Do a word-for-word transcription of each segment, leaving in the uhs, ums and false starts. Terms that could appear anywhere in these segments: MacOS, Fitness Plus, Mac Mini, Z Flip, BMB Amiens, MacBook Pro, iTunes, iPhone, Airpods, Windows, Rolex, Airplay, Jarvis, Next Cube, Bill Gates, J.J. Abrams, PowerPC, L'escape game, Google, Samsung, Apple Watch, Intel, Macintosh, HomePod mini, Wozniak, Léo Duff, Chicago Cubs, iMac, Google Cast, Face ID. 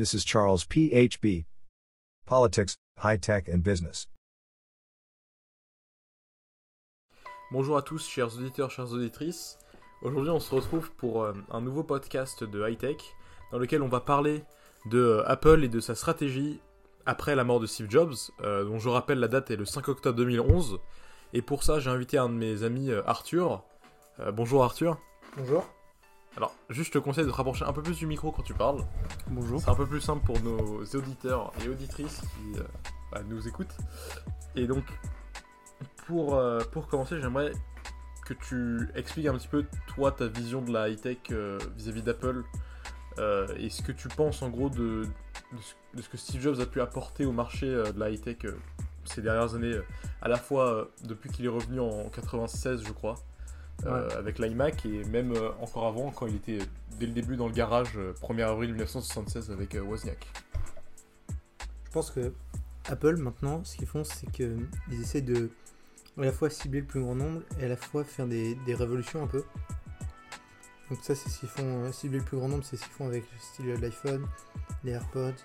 This is Charles P H B. Politics, High Tech and Business. Bonjour à tous, chers auditeurs, chères auditrices. Aujourd'hui, on se retrouve pour un nouveau podcast de High Tech dans lequel on va parler de Apple et de sa stratégie après la mort de Steve Jobs, euh, dont je rappelle la date est le cinq octobre deux mille onze. Et pour ça, j'ai invité un de mes amis, Arthur. Euh, bonjour Arthur. Bonjour. Alors, juste je te conseille de te rapprocher un peu plus du micro quand tu parles. Bonjour. C'est un peu plus simple pour nos auditeurs et auditrices qui euh, bah, nous écoutent. Et donc, pour, euh, pour commencer, j'aimerais que tu expliques un petit peu, toi, ta vision de la high-tech euh, vis-à-vis d'Apple euh, et ce que tu penses, en gros, de, de ce que Steve Jobs a pu apporter au marché euh, de la high-tech euh, ces dernières années, euh, à la fois euh, depuis qu'il est revenu en quatre-vingt-seize, je crois. Ouais. Euh, avec l'iMac et même euh, encore avant quand il était euh, dès le début dans le garage euh, premier avril mille neuf cent soixante-seize avec euh, Wozniak. Je pense que Apple maintenant ce qu'ils font c'est qu'ils essaient de à la fois cibler le plus grand nombre et à la fois faire des, des révolutions un peu. Donc ça c'est ce qu'ils font, euh, cibler le plus grand nombre c'est ce qu'ils font avec le style de l'iPhone, les Airpods,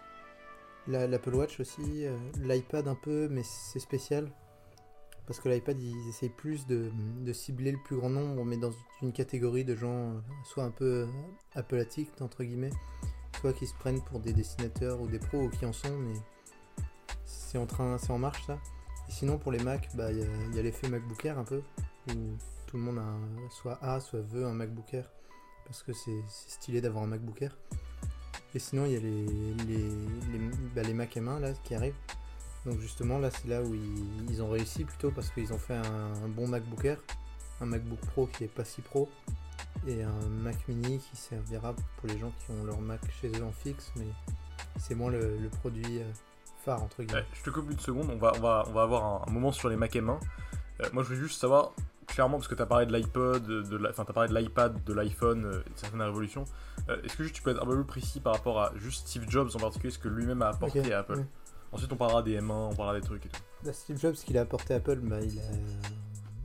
la, l'Apple Watch aussi, euh, l'iPad un peu mais c'est spécial. Parce que l'iPad, ils essayent plus de, de cibler le plus grand nombre, mais dans une catégorie de gens soit un peu appelatiques, entre guillemets, soit qui se prennent pour des dessinateurs ou des pros ou qui en sont, mais c'est en train, c'est en marche ça. Et sinon, pour les Mac, bah, y a, y a l'effet MacBook Air un peu, où tout le monde a, soit a, soit veut un MacBook Air, parce que c'est, c'est stylé d'avoir un MacBook Air. Et sinon, il y a les, les, les, bah, les Mac M un là, qui arrivent. Donc justement là c'est là où ils, ils ont réussi plutôt parce qu'ils ont fait un, un bon MacBook Air, un MacBook Pro qui est pas si pro et un Mac Mini qui servira pour les gens qui ont leur Mac chez eux en fixe mais c'est moins le, le produit phare entre guillemets. Ouais, je te coupe une seconde, on va, on va, on va avoir un, un moment sur les Mac M un. Euh, moi je veux juste savoir clairement parce que tu as parlé de l'iPod, de la, enfin tu as parlé de l'iPad, de l'iPhone, euh, de certaines révolutions. Euh, est-ce que juste tu peux être un peu plus précis par rapport à juste Steve Jobs en particulier, ce que lui-même a apporté okay, à Apple ouais. Ensuite, on parlera des M un, on parlera des trucs et tout. Là, Steve Jobs, ce qu'il a apporté à Apple, bah, il a,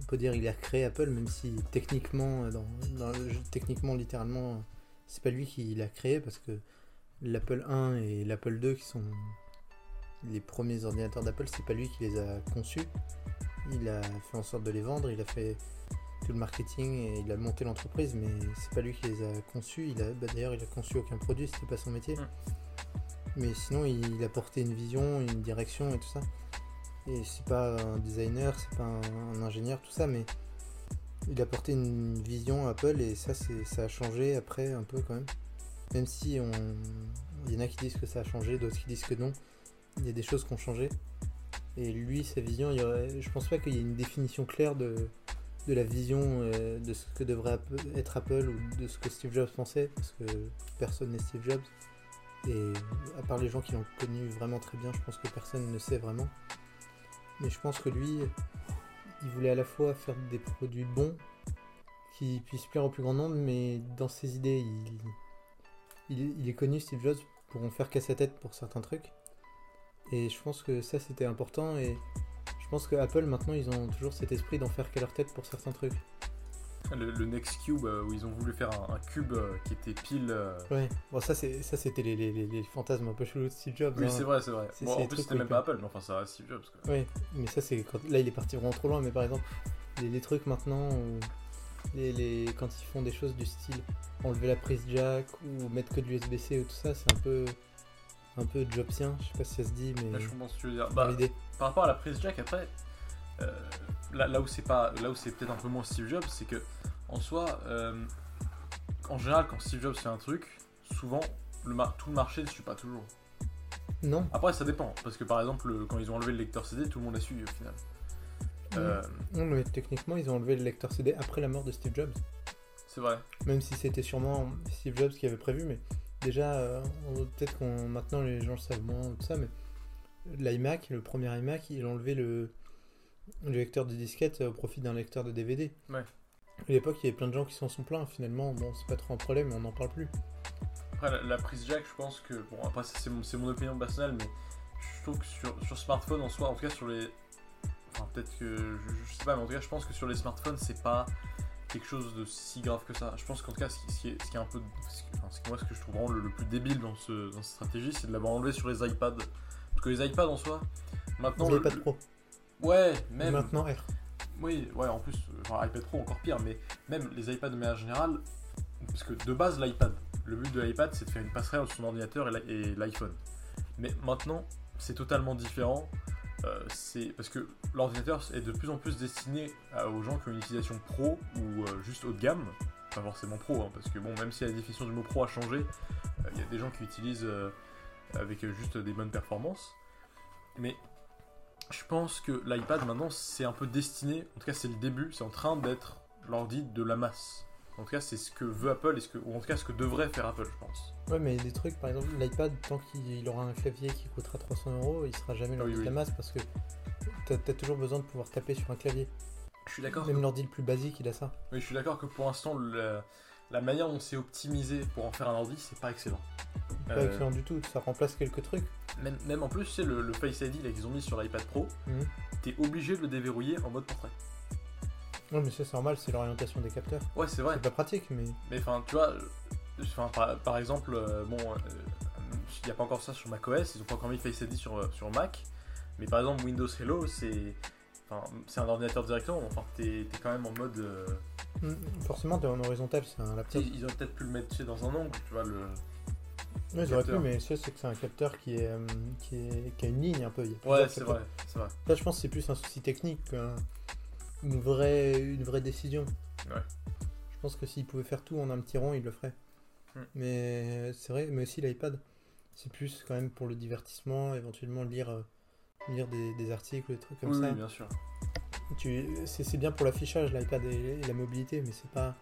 on peut dire qu'il a recréé Apple, même si techniquement, dans, dans le, techniquement, littéralement, c'est pas lui qui l'a créé, parce que l'Apple un et l'Apple deux, qui sont les premiers ordinateurs d'Apple, c'est pas lui qui les a conçus. Il a fait en sorte de les vendre, il a fait tout le marketing et il a monté l'entreprise, mais c'est pas lui qui les a conçus. Il a, bah, d'ailleurs, il a conçu aucun produit, c'était pas son métier. Mmh. Mais sinon, il apportait une vision, une direction et tout ça. Et c'est pas un designer, c'est pas un, un ingénieur, tout ça, mais il apportait une vision à Apple et ça, c'est, ça a changé après un peu quand même. Même si on, il y en a qui disent que ça a changé, d'autres qui disent que non. Il y a des choses qui ont changé. Et lui, sa vision, il y aurait, je pense pas qu'il y ait une définition claire de, de la vision de ce que devrait être Apple ou de ce que Steve Jobs pensait, parce que personne n'est Steve Jobs. Et à part les gens qui l'ont connu vraiment très bien, je pense que personne ne sait vraiment. Mais je pense que lui, il voulait à la fois faire des produits bons, qui puissent plaire au plus grand nombre, mais dans ses idées, il, il, il est connu, Steve Jobs, pour en faire qu'à sa tête pour certains trucs. Et je pense que ça, c'était important. Et je pense que Apple, maintenant, ils ont toujours cet esprit d'en faire qu'à leur tête pour certains trucs. Le, le Next Cube euh, où ils ont voulu faire un, un cube euh, qui était pile. Euh... Ouais, bon, ça, c'est, ça c'était les, les, les fantasmes un peu chelous de Steve Jobs. Oui, hein. c'est vrai, c'est vrai. C'est, bon, c'est en plus, c'était même pas Apple, mais enfin, ça reste Steve Jobs. Quoi. Ouais, mais ça, c'est quand... là, il est parti vraiment trop loin. Mais par exemple, les, les trucs maintenant, où les, les... quand ils font des choses du style enlever la prise jack ou mettre que de l'U S B C ou tout ça, c'est un peu. un peu jobsien, je sais pas si ça se dit, mais. Là, je comprends ce que tu veux dire. Bah, par rapport à la prise jack, après. Euh... Là, là où c'est pas, là où c'est peut-être un peu moins Steve Jobs, c'est que en soi, euh, en général, quand Steve Jobs fait un truc, souvent le mar- tout le marché ne suit pas toujours. Non. Après, ça dépend, parce que par exemple, le, quand ils ont enlevé le lecteur C D, tout le monde a suivi au final. Mmh. Euh... Non, mais techniquement, ils ont enlevé le lecteur C D après la mort de Steve Jobs. C'est vrai. Même si c'était sûrement Steve Jobs qui avait prévu, mais déjà, euh, peut-être qu'on maintenant les gens le savent moins tout ça, mais l'iMac, le premier iMac, il a enlevé le le lecteur de disquette au profit d'un lecteur de D V D. Ouais. À l'époque, il y avait plein de gens qui s'en sont plaints. Finalement, bon, c'est pas trop un problème, mais on n'en parle plus. Après, la, la prise jack, je pense que... Bon, après, c'est mon, c'est mon opinion personnelle, mais je trouve que sur, sur smartphone, en soi, en tout cas sur les... Enfin, peut-être que... Je, je sais pas, mais en tout cas, je pense que sur les smartphones, c'est pas... quelque chose de si grave que ça. Je pense qu'en tout cas, ce qui, ce qui est, ce qui est un peu, ce qui, enfin, ce, moi, ce que je trouve vraiment le, le plus débile dans, ce, dans cette stratégie, c'est de l'avoir enlevé sur les iPads. Parce que les iPads en soi, maintenant, les iPad Pro. Ouais, même. Et maintenant Air. Oui, ouais. En plus, genre, iPad Pro encore pire, mais même les iPads de manière générale, parce que de base l'iPad, le but de l'iPad, c'est de faire une passerelle entre son ordinateur et l'iPhone. Mais maintenant, c'est totalement différent. Euh, c'est parce que l'ordinateur est de plus en plus destiné à, aux gens qui ont une utilisation pro ou euh, juste haut de gamme, pas forcément pro, hein, parce que bon, même si la définition du mot pro a changé, il euh, y a des gens qui utilisent euh, avec euh, juste des bonnes performances. Mais je pense que l'iPad maintenant c'est un peu destiné, en tout cas c'est le début, c'est en train d'être l'ordi de la masse. En tout cas, c'est ce que veut Apple, et ce que, ou en tout cas ce que devrait faire Apple, je pense. Ouais, mais des trucs, par exemple, l'iPad, tant qu'il aura un clavier qui coûtera trois cents euros, il sera jamais l'ordi oui, oui. de la masse, parce que t'as, t'as toujours besoin de pouvoir taper sur un clavier. Je suis d'accord. Même que... l'ordi le plus basique, il a ça. Oui, je suis d'accord que pour l'instant, la, la manière dont c'est optimisé pour en faire un ordi, c'est pas excellent. Pas euh... excellent du tout, ça remplace quelques trucs. Même, même en plus, c'est le, le Face I D là, qu'ils ont mis sur l'iPad Pro, mm-hmm. t'es obligé de le déverrouiller en mode portrait. Non mais ça c'est normal, c'est l'orientation des capteurs. Ouais c'est vrai. C'est pas pratique mais... Mais enfin tu vois, par, par exemple, euh, bon, il euh, n'y a pas encore ça sur macOS, ils ont pas encore mis Face I D sur, sur Mac, mais par exemple Windows Hello c'est c'est un ordinateur directement, enfin t'es, t'es quand même en mode... Euh... Mmh, forcément t'es en horizontal, c'est un laptop. Ils, ils auraient peut-être pu le mettre tu sais, dans un angle, tu vois le... Ouais, j'aurais pu, mais ça c'est que c'est un capteur qui, est, qui, est, qui a une ligne un peu. Ouais c'est vrai, c'est vrai. Là je pense que c'est plus un souci technique qu'un... Une vraie, une vraie décision. Ouais. Je pense que s'il pouvait faire tout en un petit rond, il le ferait. Mm. Mais c'est vrai, mais aussi l'iPad, c'est plus quand même pour le divertissement, éventuellement lire, lire des, des articles, des trucs comme oui, ça. Oui, bien sûr. Tu, c'est, c'est bien pour l'affichage, l'iPad et, et la mobilité, mais c'est pas.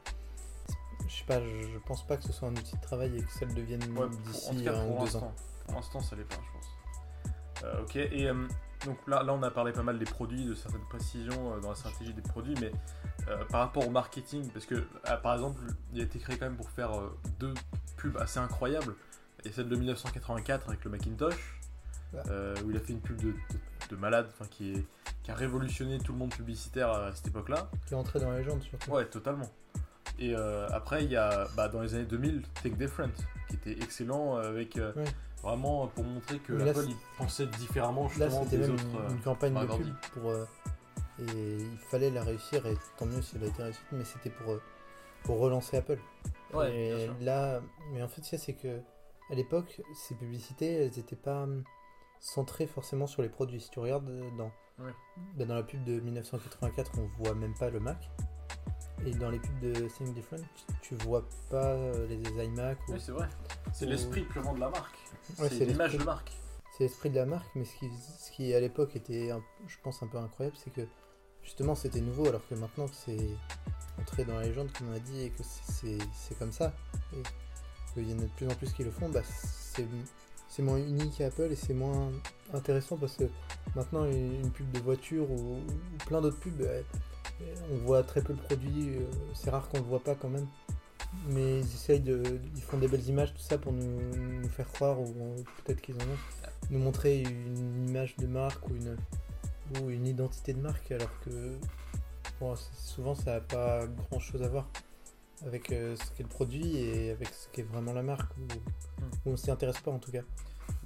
C'est, je sais pas, je, je pense pas que ce soit un outil de travail et que ça le devienne ouais, d'ici un euh, ou deux ans. Pour l'instant, ça l'est pas, je pense. Euh, ok, et. Euh... Donc là, là, on a parlé pas mal des produits, de certaines précisions euh, dans la stratégie des produits, mais euh, par rapport au marketing, parce que euh, par exemple, il a été créé quand même pour faire euh, deux pubs assez incroyables. Il y a celle de dix-neuf cent quatre-vingt-quatre avec le Macintosh, euh, où il a fait une pub de, de, de malade, qui, est, qui a révolutionné tout le monde publicitaire à cette époque-là. Qui est entré dans la légende surtout. Ouais, totalement. Et euh, après, il y a bah, dans les années deux mille, Take Different, qui était excellent avec... Euh, ouais. Vraiment pour montrer que Apple il pensait différemment justement là, des même autres. Une, une campagne de pub pour euh, et il fallait la réussir et tant mieux si elle a été réussie, mais c'était pour pour relancer Apple. Ouais, et bien sûr. Là, mais en fait ça c'est que à l'époque ces publicités elles n'étaient pas centrées forcément sur les produits. Si tu regardes dans ouais. ben dans la pub de dix-neuf cent quatre-vingt-quatre on voit même pas le Mac. Et dans les pubs de Think Different, tu vois pas les design Mac. Ou... Oui, c'est vrai. C'est ou... l'esprit purement de la marque. Ouais, c'est, c'est l'image de marque. C'est l'esprit de la marque, mais ce qui, ce qui à l'époque était, je pense, un peu incroyable, c'est que justement c'était nouveau, alors que maintenant c'est entré dans la légende, comme on a dit, et que c'est, c'est, c'est comme ça. Et qu'il y en a de plus en plus qui le font, bah, c'est, c'est moins unique à Apple et c'est moins intéressant parce que maintenant une, une pub de voiture ou, ou plein d'autres pubs. Bah, on voit très peu le produit, c'est rare qu'on le voit pas quand même. Mais ils essayent de, ils font des belles images tout ça pour nous, nous faire croire ou peut-être qu'ils en ont, nous montrer une image de marque ou une ou une identité de marque alors que bon, souvent ça n'a pas grand chose à voir avec ce qu'est le produit et avec ce qu'est vraiment la marque ou, ou on s'y intéresse pas en tout cas.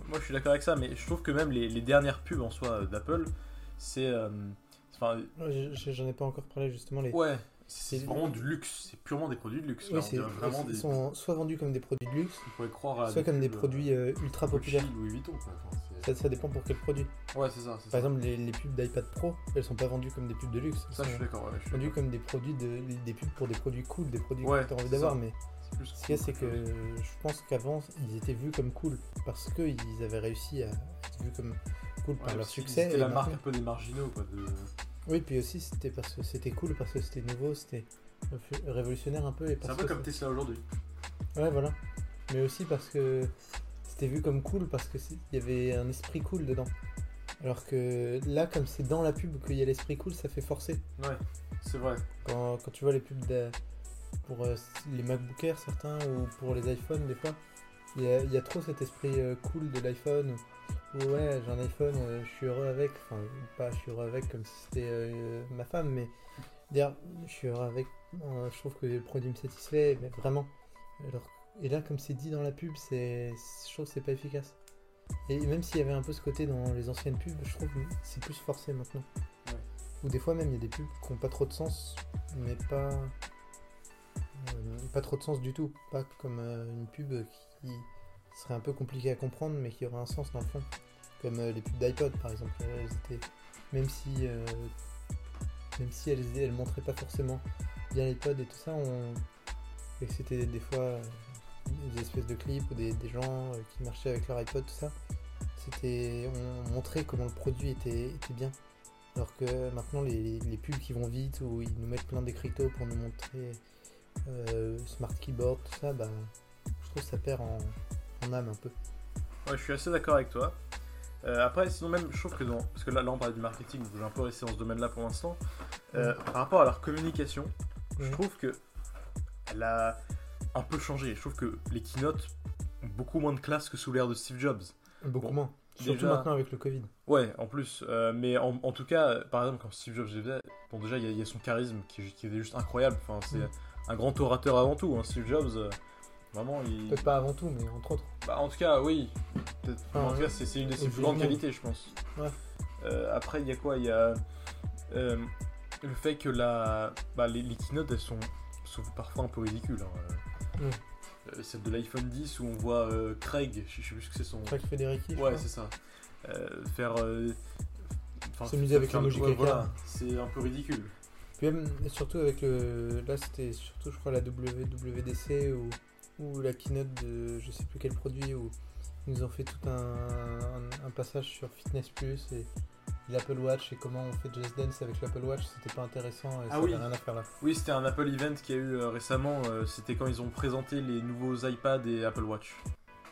Moi je suis d'accord avec ça, mais je trouve que même les, les dernières pubs en soi d'Apple, c'est euh... Enfin, j'en ai pas encore parlé justement. Les... Ouais, c'est, c'est vraiment du luxe, c'est purement des produits de luxe. Oui, c'est... Vraiment ils sont des... soit vendus comme des produits de luxe, on pourrait croire à soit des comme des produits euh, ultra populaires. Louis Vuitton, quoi. Enfin, ça, ça dépend pour quel produit. Ouais, c'est ça. C'est Par ça. exemple, les, les pubs d'iPad Pro, elles sont pas vendues comme des pubs de luxe. Ça, je suis d'accord. Ouais, vendues comme des produits de, des pubs pour des produits cool, des produits ouais, que t'as envie d'avoir, ça. mais. Ce qu'il y a, c'est que je pense qu'avant, ils étaient vus comme cool parce qu'ils avaient réussi à être vus comme cool par ouais, leur succès. C'était la marque marque un peu des marginaux. Quoi, de... Oui, puis aussi, c'était parce que c'était cool, parce que c'était nouveau, c'était révolutionnaire un peu. Et parce c'est un peu que comme c'était... Tesla aujourd'hui. Ouais, voilà. Mais aussi parce que c'était vu comme cool, parce qu'il y avait un esprit cool dedans. Alors que là, comme c'est dans la pub qu'il y a l'esprit cool, ça fait forcer. Ouais, c'est vrai. Quand, quand tu vois les pubs de... pour euh, les MacBook Air certains ou pour les iPhones des fois il y, y a trop cet esprit euh, cool de l'iPhone où, où ouais j'ai un iPhone euh, je suis heureux avec, enfin pas je suis heureux avec comme si c'était euh, ma femme mais D'ailleurs, je suis avec, je trouve que le produit me satisfait, mais vraiment. Alors, et là, comme c'est dit dans la pub, c'est, je trouve que c'est pas efficace. Et même s'il y avait un peu ce côté dans les anciennes pubs, je trouve que c'est plus forcé maintenant. Ouais. Ou des fois même, il y a des pubs qui n'ont pas trop de sens, mais pas, euh, pas trop de sens du tout. Pas comme euh, une pub qui serait un peu compliquée à comprendre, mais qui aurait un sens dans le fond. Comme euh, les pubs d'iPod, par exemple. Elles étaient, même si, euh, même si elles, elles montraient pas forcément bien l'iPod et tout ça, on... et que c'était des fois... Euh, des espèces de clips ou des, des gens qui marchaient avec leur iPod, tout ça, c'était, on montrait comment le produit était, était bien, alors que maintenant les, les pubs qui vont vite, où ils nous mettent plein d'écriteaux pour nous montrer euh, Smart Keyboard, tout ça, bah, je trouve que ça perd en, en âme un peu. Ouais, je suis assez d'accord avec toi. Euh, après, sinon même, je trouve que dans, parce que là, là on parle du marketing, donc j'ai un peu resté dans ce domaine-là pour l'instant, euh, mmh. par rapport à leur communication, mmh. je trouve que la... un peu changé. Je trouve que les keynotes ont beaucoup moins de classe que sous l'ère de Steve Jobs. Beaucoup bon, moins. Surtout déjà... maintenant avec le Covid. Ouais, en plus. Euh, mais en, en tout cas, par exemple, quand Steve Jobs faisait, bon déjà il y, y a son charisme qui, qui était juste incroyable. Enfin, c'est mm. un grand orateur avant tout. Hein. Steve Jobs, euh, vraiment, il. Peut-être pas avant tout, mais entre autres. Bah, en tout cas, oui. Peut-être. Enfin, en tout ouais. cas, c'est, c'est une de ses plus grandes qualités, je pense. Ouais. Euh, après, il y a quoi ? Il y a euh, le fait que la, bah, les, les keynotes, elles sont, sont parfois un peu ridicules. Hein. Mmh. Euh, celle de l'iPhone dix où on voit euh, Craig, je sais plus ce que c'est son. Craig Federici. Ouais, c'est ça. Euh, faire. Euh, S'amuser avec l'emoji caca. Voilà, c'est un peu ridicule. Puis même, surtout avec le. Là, c'était surtout, je crois, la W W D C ou ou la keynote de je sais plus quel produit où ils nous ont fait tout un, un, un passage sur Fitness Plus et l'Apple Watch et comment on fait Just Dance avec l'Apple Watch, c'était pas intéressant et ah ça oui. avait rien à faire là. Oui, c'était un Apple event qu'il y a eu euh, récemment, euh, c'était quand ils ont présenté les nouveaux iPads et Apple Watch.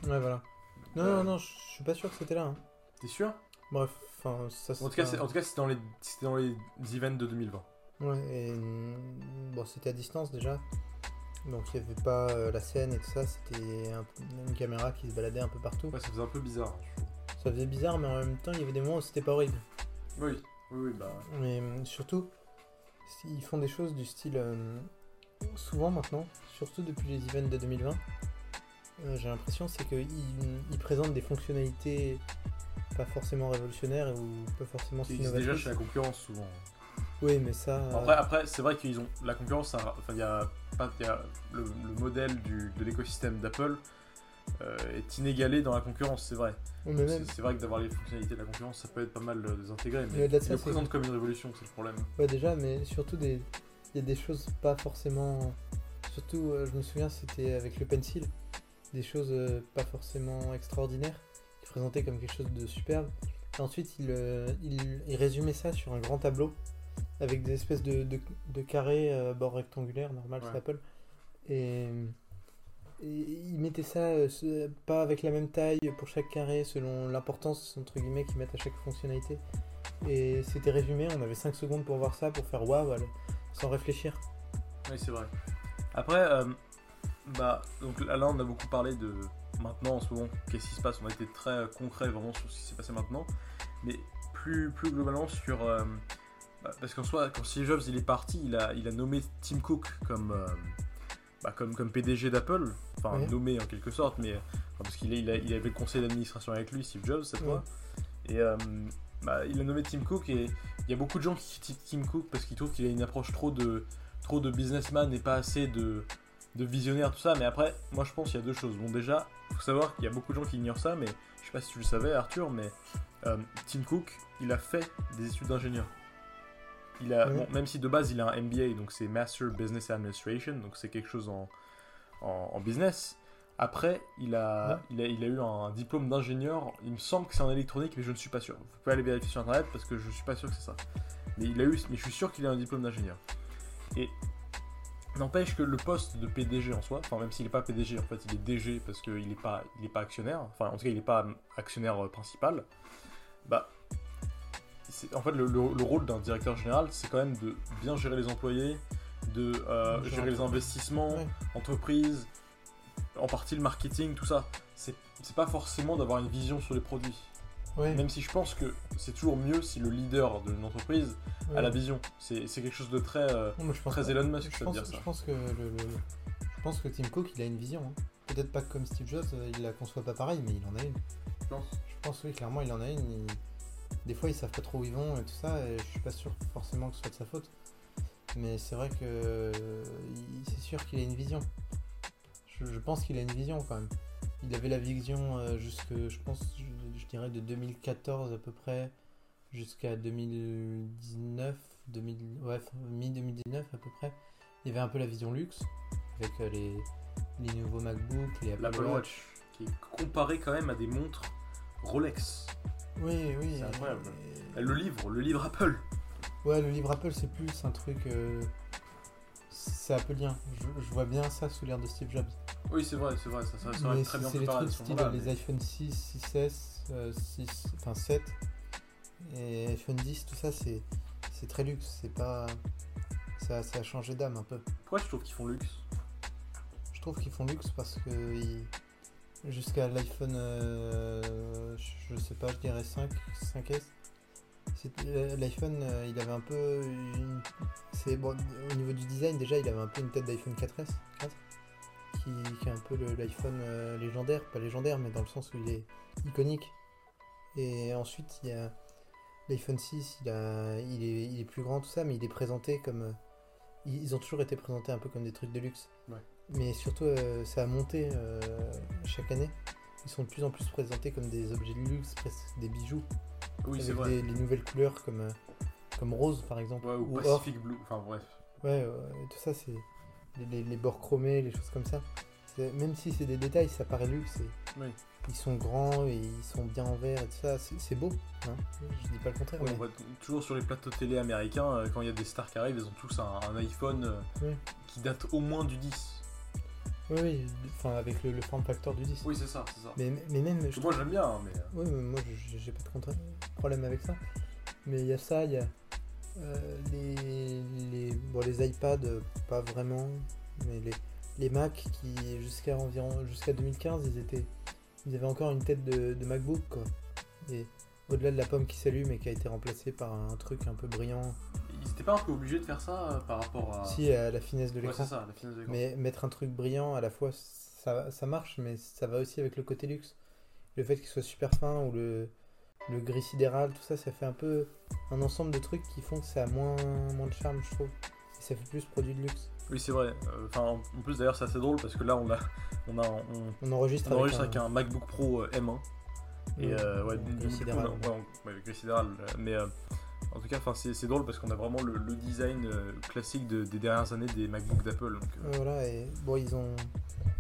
Ouais, voilà. Non, euh... non, non, je suis pas sûr que c'était là. Hein. T'es sûr ? Bref, enfin, ça c'est. En tout cas, un... c'est, en tout cas c'était, dans les, c'était dans les events de deux mille vingt. Ouais, et. Bon, c'était à distance déjà. Donc il y avait pas euh, la scène et tout ça, c'était un, une caméra qui se baladait un peu partout. Ouais, ça faisait un peu bizarre. Hein. Ça faisait bizarre, mais en même temps, il y avait des moments où c'était pas horrible. Oui, oui, bah. Mais surtout, ils font des choses du style. Euh, souvent maintenant, surtout depuis les events de deux mille vingt, euh, j'ai l'impression c'est qu'ils ils présentent des fonctionnalités pas forcément révolutionnaires ou pas forcément si novatrices. Ils déjà chez la concurrence souvent. Oui, mais ça. Après, après c'est vrai qu'ils ont. La concurrence, ça, enfin, y a, y a le, le modèle du, de l'écosystème d'Apple. Euh, est inégalé dans la concurrence, c'est vrai. Même... C'est, c'est vrai que d'avoir les fonctionnalités de la concurrence, ça peut être pas mal désintégré, mais, mais de ça, ils le présentent comme une révolution, c'est le problème. Ouais, déjà, mais surtout, des... il y a des choses pas forcément... Surtout, euh, je me souviens, c'était avec le pencil, des choses euh, pas forcément extraordinaires, qui présentaient comme quelque chose de superbe. Et ensuite, il, euh, il, il résumait ça sur un grand tableau, avec des espèces de, de, de carrés euh, bord rectangulaire, normal, ouais. C'est Apple. Et... Et ils mettaient ça euh, ce, pas avec la même taille pour chaque carré selon l'importance entre guillemets qu'ils mettent à chaque fonctionnalité et c'était résumé, on avait cinq secondes pour voir ça, pour faire waouh sans réfléchir. Oui, c'est vrai. Après euh, bah donc là, là on a beaucoup parlé de maintenant en ce moment qu'est-ce qui se passe, on a été très concret vraiment sur ce qui s'est passé maintenant mais plus, plus globalement sur euh, bah, parce qu'en soi quand Steve Jobs il est parti il a, il a nommé Tim Cook comme euh, Bah comme, comme P D G d'Apple, enfin ouais. nommé en quelque sorte, mais enfin, parce qu'il est, il a, il avait le conseil d'administration avec lui, Steve Jobs cette ouais. fois, et euh, bah, il a nommé Tim Cook et il y a beaucoup de gens qui critiquent Tim Cook parce qu'ils trouvent qu'il a une approche trop de trop de businessman et pas assez de, de visionnaire tout ça, mais après moi je pense qu'il y a deux choses. Bon déjà, faut savoir qu'il y a beaucoup de gens qui ignorent ça, mais je sais pas si tu le savais Arthur, mais euh, Tim Cook il a fait des études d'ingénieur. Il a, oui. bon, même si de base il a un M B A, donc c'est Master Business Administration, donc c'est quelque chose en, en, en business. Après, il a, oui. il, a, il a eu un diplôme d'ingénieur, il me semble que c'est en électronique, mais je ne suis pas sûr. Vous pouvez aller vérifier sur internet parce que je ne suis pas sûr que c'est ça. Mais, il a eu, mais je suis sûr qu'il a un diplôme d'ingénieur. Et n'empêche que le poste de P D G en soi, enfin même s'il n'est pas P D G, en fait il est D G parce qu'il n'est pas, il est pas actionnaire, enfin en tout cas il n'est pas actionnaire principal, bah. C'est, en fait, le, le, le rôle d'un directeur général, c'est quand même de bien gérer les employés, de euh, gérer les investissements, ouais. entreprises, en partie le marketing, tout ça. C'est, c'est pas forcément d'avoir une vision sur les produits. oui. Même si je pense que c'est toujours mieux si le leader de l'entreprise oui. a la vision. C'est, c'est quelque chose de très, euh, non, très que, Elon Musk, je pense, dire ça. Je pense que, le, le, je pense que Tim Cook, il a une vision. Hein. Peut-être pas comme Steve Jobs, il la conçoit pas pareil, mais il en a une. Je pense, je pense oui, clairement, il en a une. Il... Des fois, ils savent pas trop où ils vont et tout ça, et je suis pas sûr forcément que ce soit de sa faute. Mais c'est vrai que euh, c'est sûr qu'il a une vision. Je, je pense qu'il a une vision quand même. Il avait la vision euh, jusque, je pense, je, je dirais de deux mille quatorze à peu près jusqu'à deux mille dix-neuf, deux mille, ouais, mi deux mille dix-neuf à peu près. Il y avait un peu la vision luxe avec euh, les, les nouveaux MacBook, les Apple, Apple Watch. Watch qui est comparé quand même à des montres Rolex. Oui, oui. C'est incroyable. Et... Le livre, le livre Apple. Ouais, le livre Apple, c'est plus un truc. Euh, c'est appelien. Je, je vois bien ça sous l'ère de Steve Jobs. Oui, c'est vrai, c'est vrai. Ça, ça, ça serait très bien comparé à ce moment-là. Les iPhone six, six S, euh, six, enfin sept et iPhone dix, tout ça, c'est, c'est très luxe. C'est pas. Ça, ça a changé d'âme un peu. Pourquoi tu trouves qu'ils font luxe ? Je trouve qu'ils font luxe parce que. Ils... Jusqu'à l'iPhone, euh, je sais pas, je dirais cinq, cinq S. C'était, l'iPhone, euh, il avait un peu une, c'est bon, au niveau du design déjà, il avait un peu une tête d'iPhone quatre S, quatre, qui, qui est un peu le, l'iPhone euh, légendaire, pas légendaire, mais dans le sens où il est iconique. Et ensuite, il y a l'iPhone six, il a, il est, il est plus grand tout ça, mais il est présenté comme, euh, ils ont toujours été présentés un peu comme des trucs de luxe. Ouais. Mais surtout, euh, ça a monté euh, chaque année. Ils sont de plus en plus présentés comme des objets de luxe, presque des bijoux. Oui, avec c'est vrai. Des, les nouvelles couleurs comme, euh, comme rose, par exemple. Ouais, ou, ou Pacific or. Blue, enfin bref. Ouais, ouais, tout ça, c'est les, les, les bords chromés, les choses comme ça. C'est, même si c'est des détails, ça paraît luxe. Et oui. Ils sont grands, et ils sont bien en verre et tout ça. C'est, c'est beau, hein. Je dis pas le contraire. Ouais, mais... t- toujours sur les plateaux télé américains, euh, quand il y a des stars qui arrivent, ils ont tous un, un iPhone euh, oui. qui date au moins du dix. Oui, oui, enfin avec le, le form factor du dix. Oui, c'est ça, c'est ça. Mais, mais même. Je moi, trouve... j'aime bien, hein, mais. Oui, mais moi, j'ai, j'ai pas de contra- problème avec ça. Mais il y a ça, il y a euh, les, les, bon, les iPads, pas vraiment, mais les, les Mac qui jusqu'à environ jusqu'à deux mille quinze, ils étaient, ils avaient encore une tête de, de MacBook, quoi. Et au-delà de la pomme qui s'allume et qui a été remplacée par un truc un peu brillant. Ils étaient pas un peu obligés de faire ça euh, par rapport à... Si, à la finesse de l'écran. Ouais, c'est ça, la finesse de l'écran. Mais mettre un truc brillant, à la fois, ça, ça marche, mais ça va aussi avec le côté luxe. Le fait qu'il soit super fin ou le, le gris sidéral, tout ça, ça fait un peu un ensemble de trucs qui font que ça a moins, moins de charme, je trouve. Et ça fait plus produit de luxe. Oui, c'est vrai. Enfin, euh, en plus, d'ailleurs, c'est assez drôle parce que là, on, a, on, a, on, on enregistre, on enregistre avec, un... avec un MacBook Pro M un. Et mmh, euh, ouais, le gris sidéral. Ouais, ouais, le gris sidéral, mais... Euh, en tout cas, c'est, c'est drôle parce qu'on a vraiment le, le design euh, classique de, des dernières années des MacBooks d'Apple. Donc, euh... Voilà, et bon, ils ont.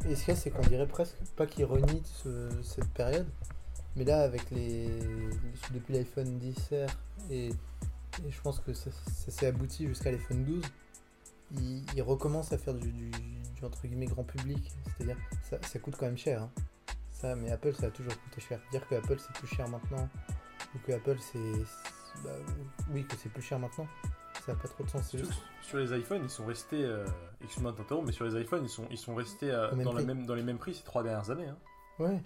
Et ce qu'il y a, c'est qu'on dirait presque pas qu'ils renient ce, cette période, mais là, avec les. Depuis l'iPhone X R, et, et je pense que ça, ça s'est abouti jusqu'à l'iPhone douze, ils, ils recommencent à faire du, du, du entre guillemets grand public, c'est-à-dire ça, ça coûte quand même cher. Hein. Ça, mais Apple, ça a toujours coûté cher. Dire que Apple, c'est plus cher maintenant, ou que Apple, c'est. c'est Bah, oui, que c'est plus cher maintenant, ça n'a pas trop de sens. C'est sur, juste... sur les iPhones, ils sont restés, euh, excuse-moi de t'interrompre, mais sur les iPhones, ils sont, ils sont restés euh, dans, la même, dans les mêmes prix ces trois dernières années. Hein. Ouais,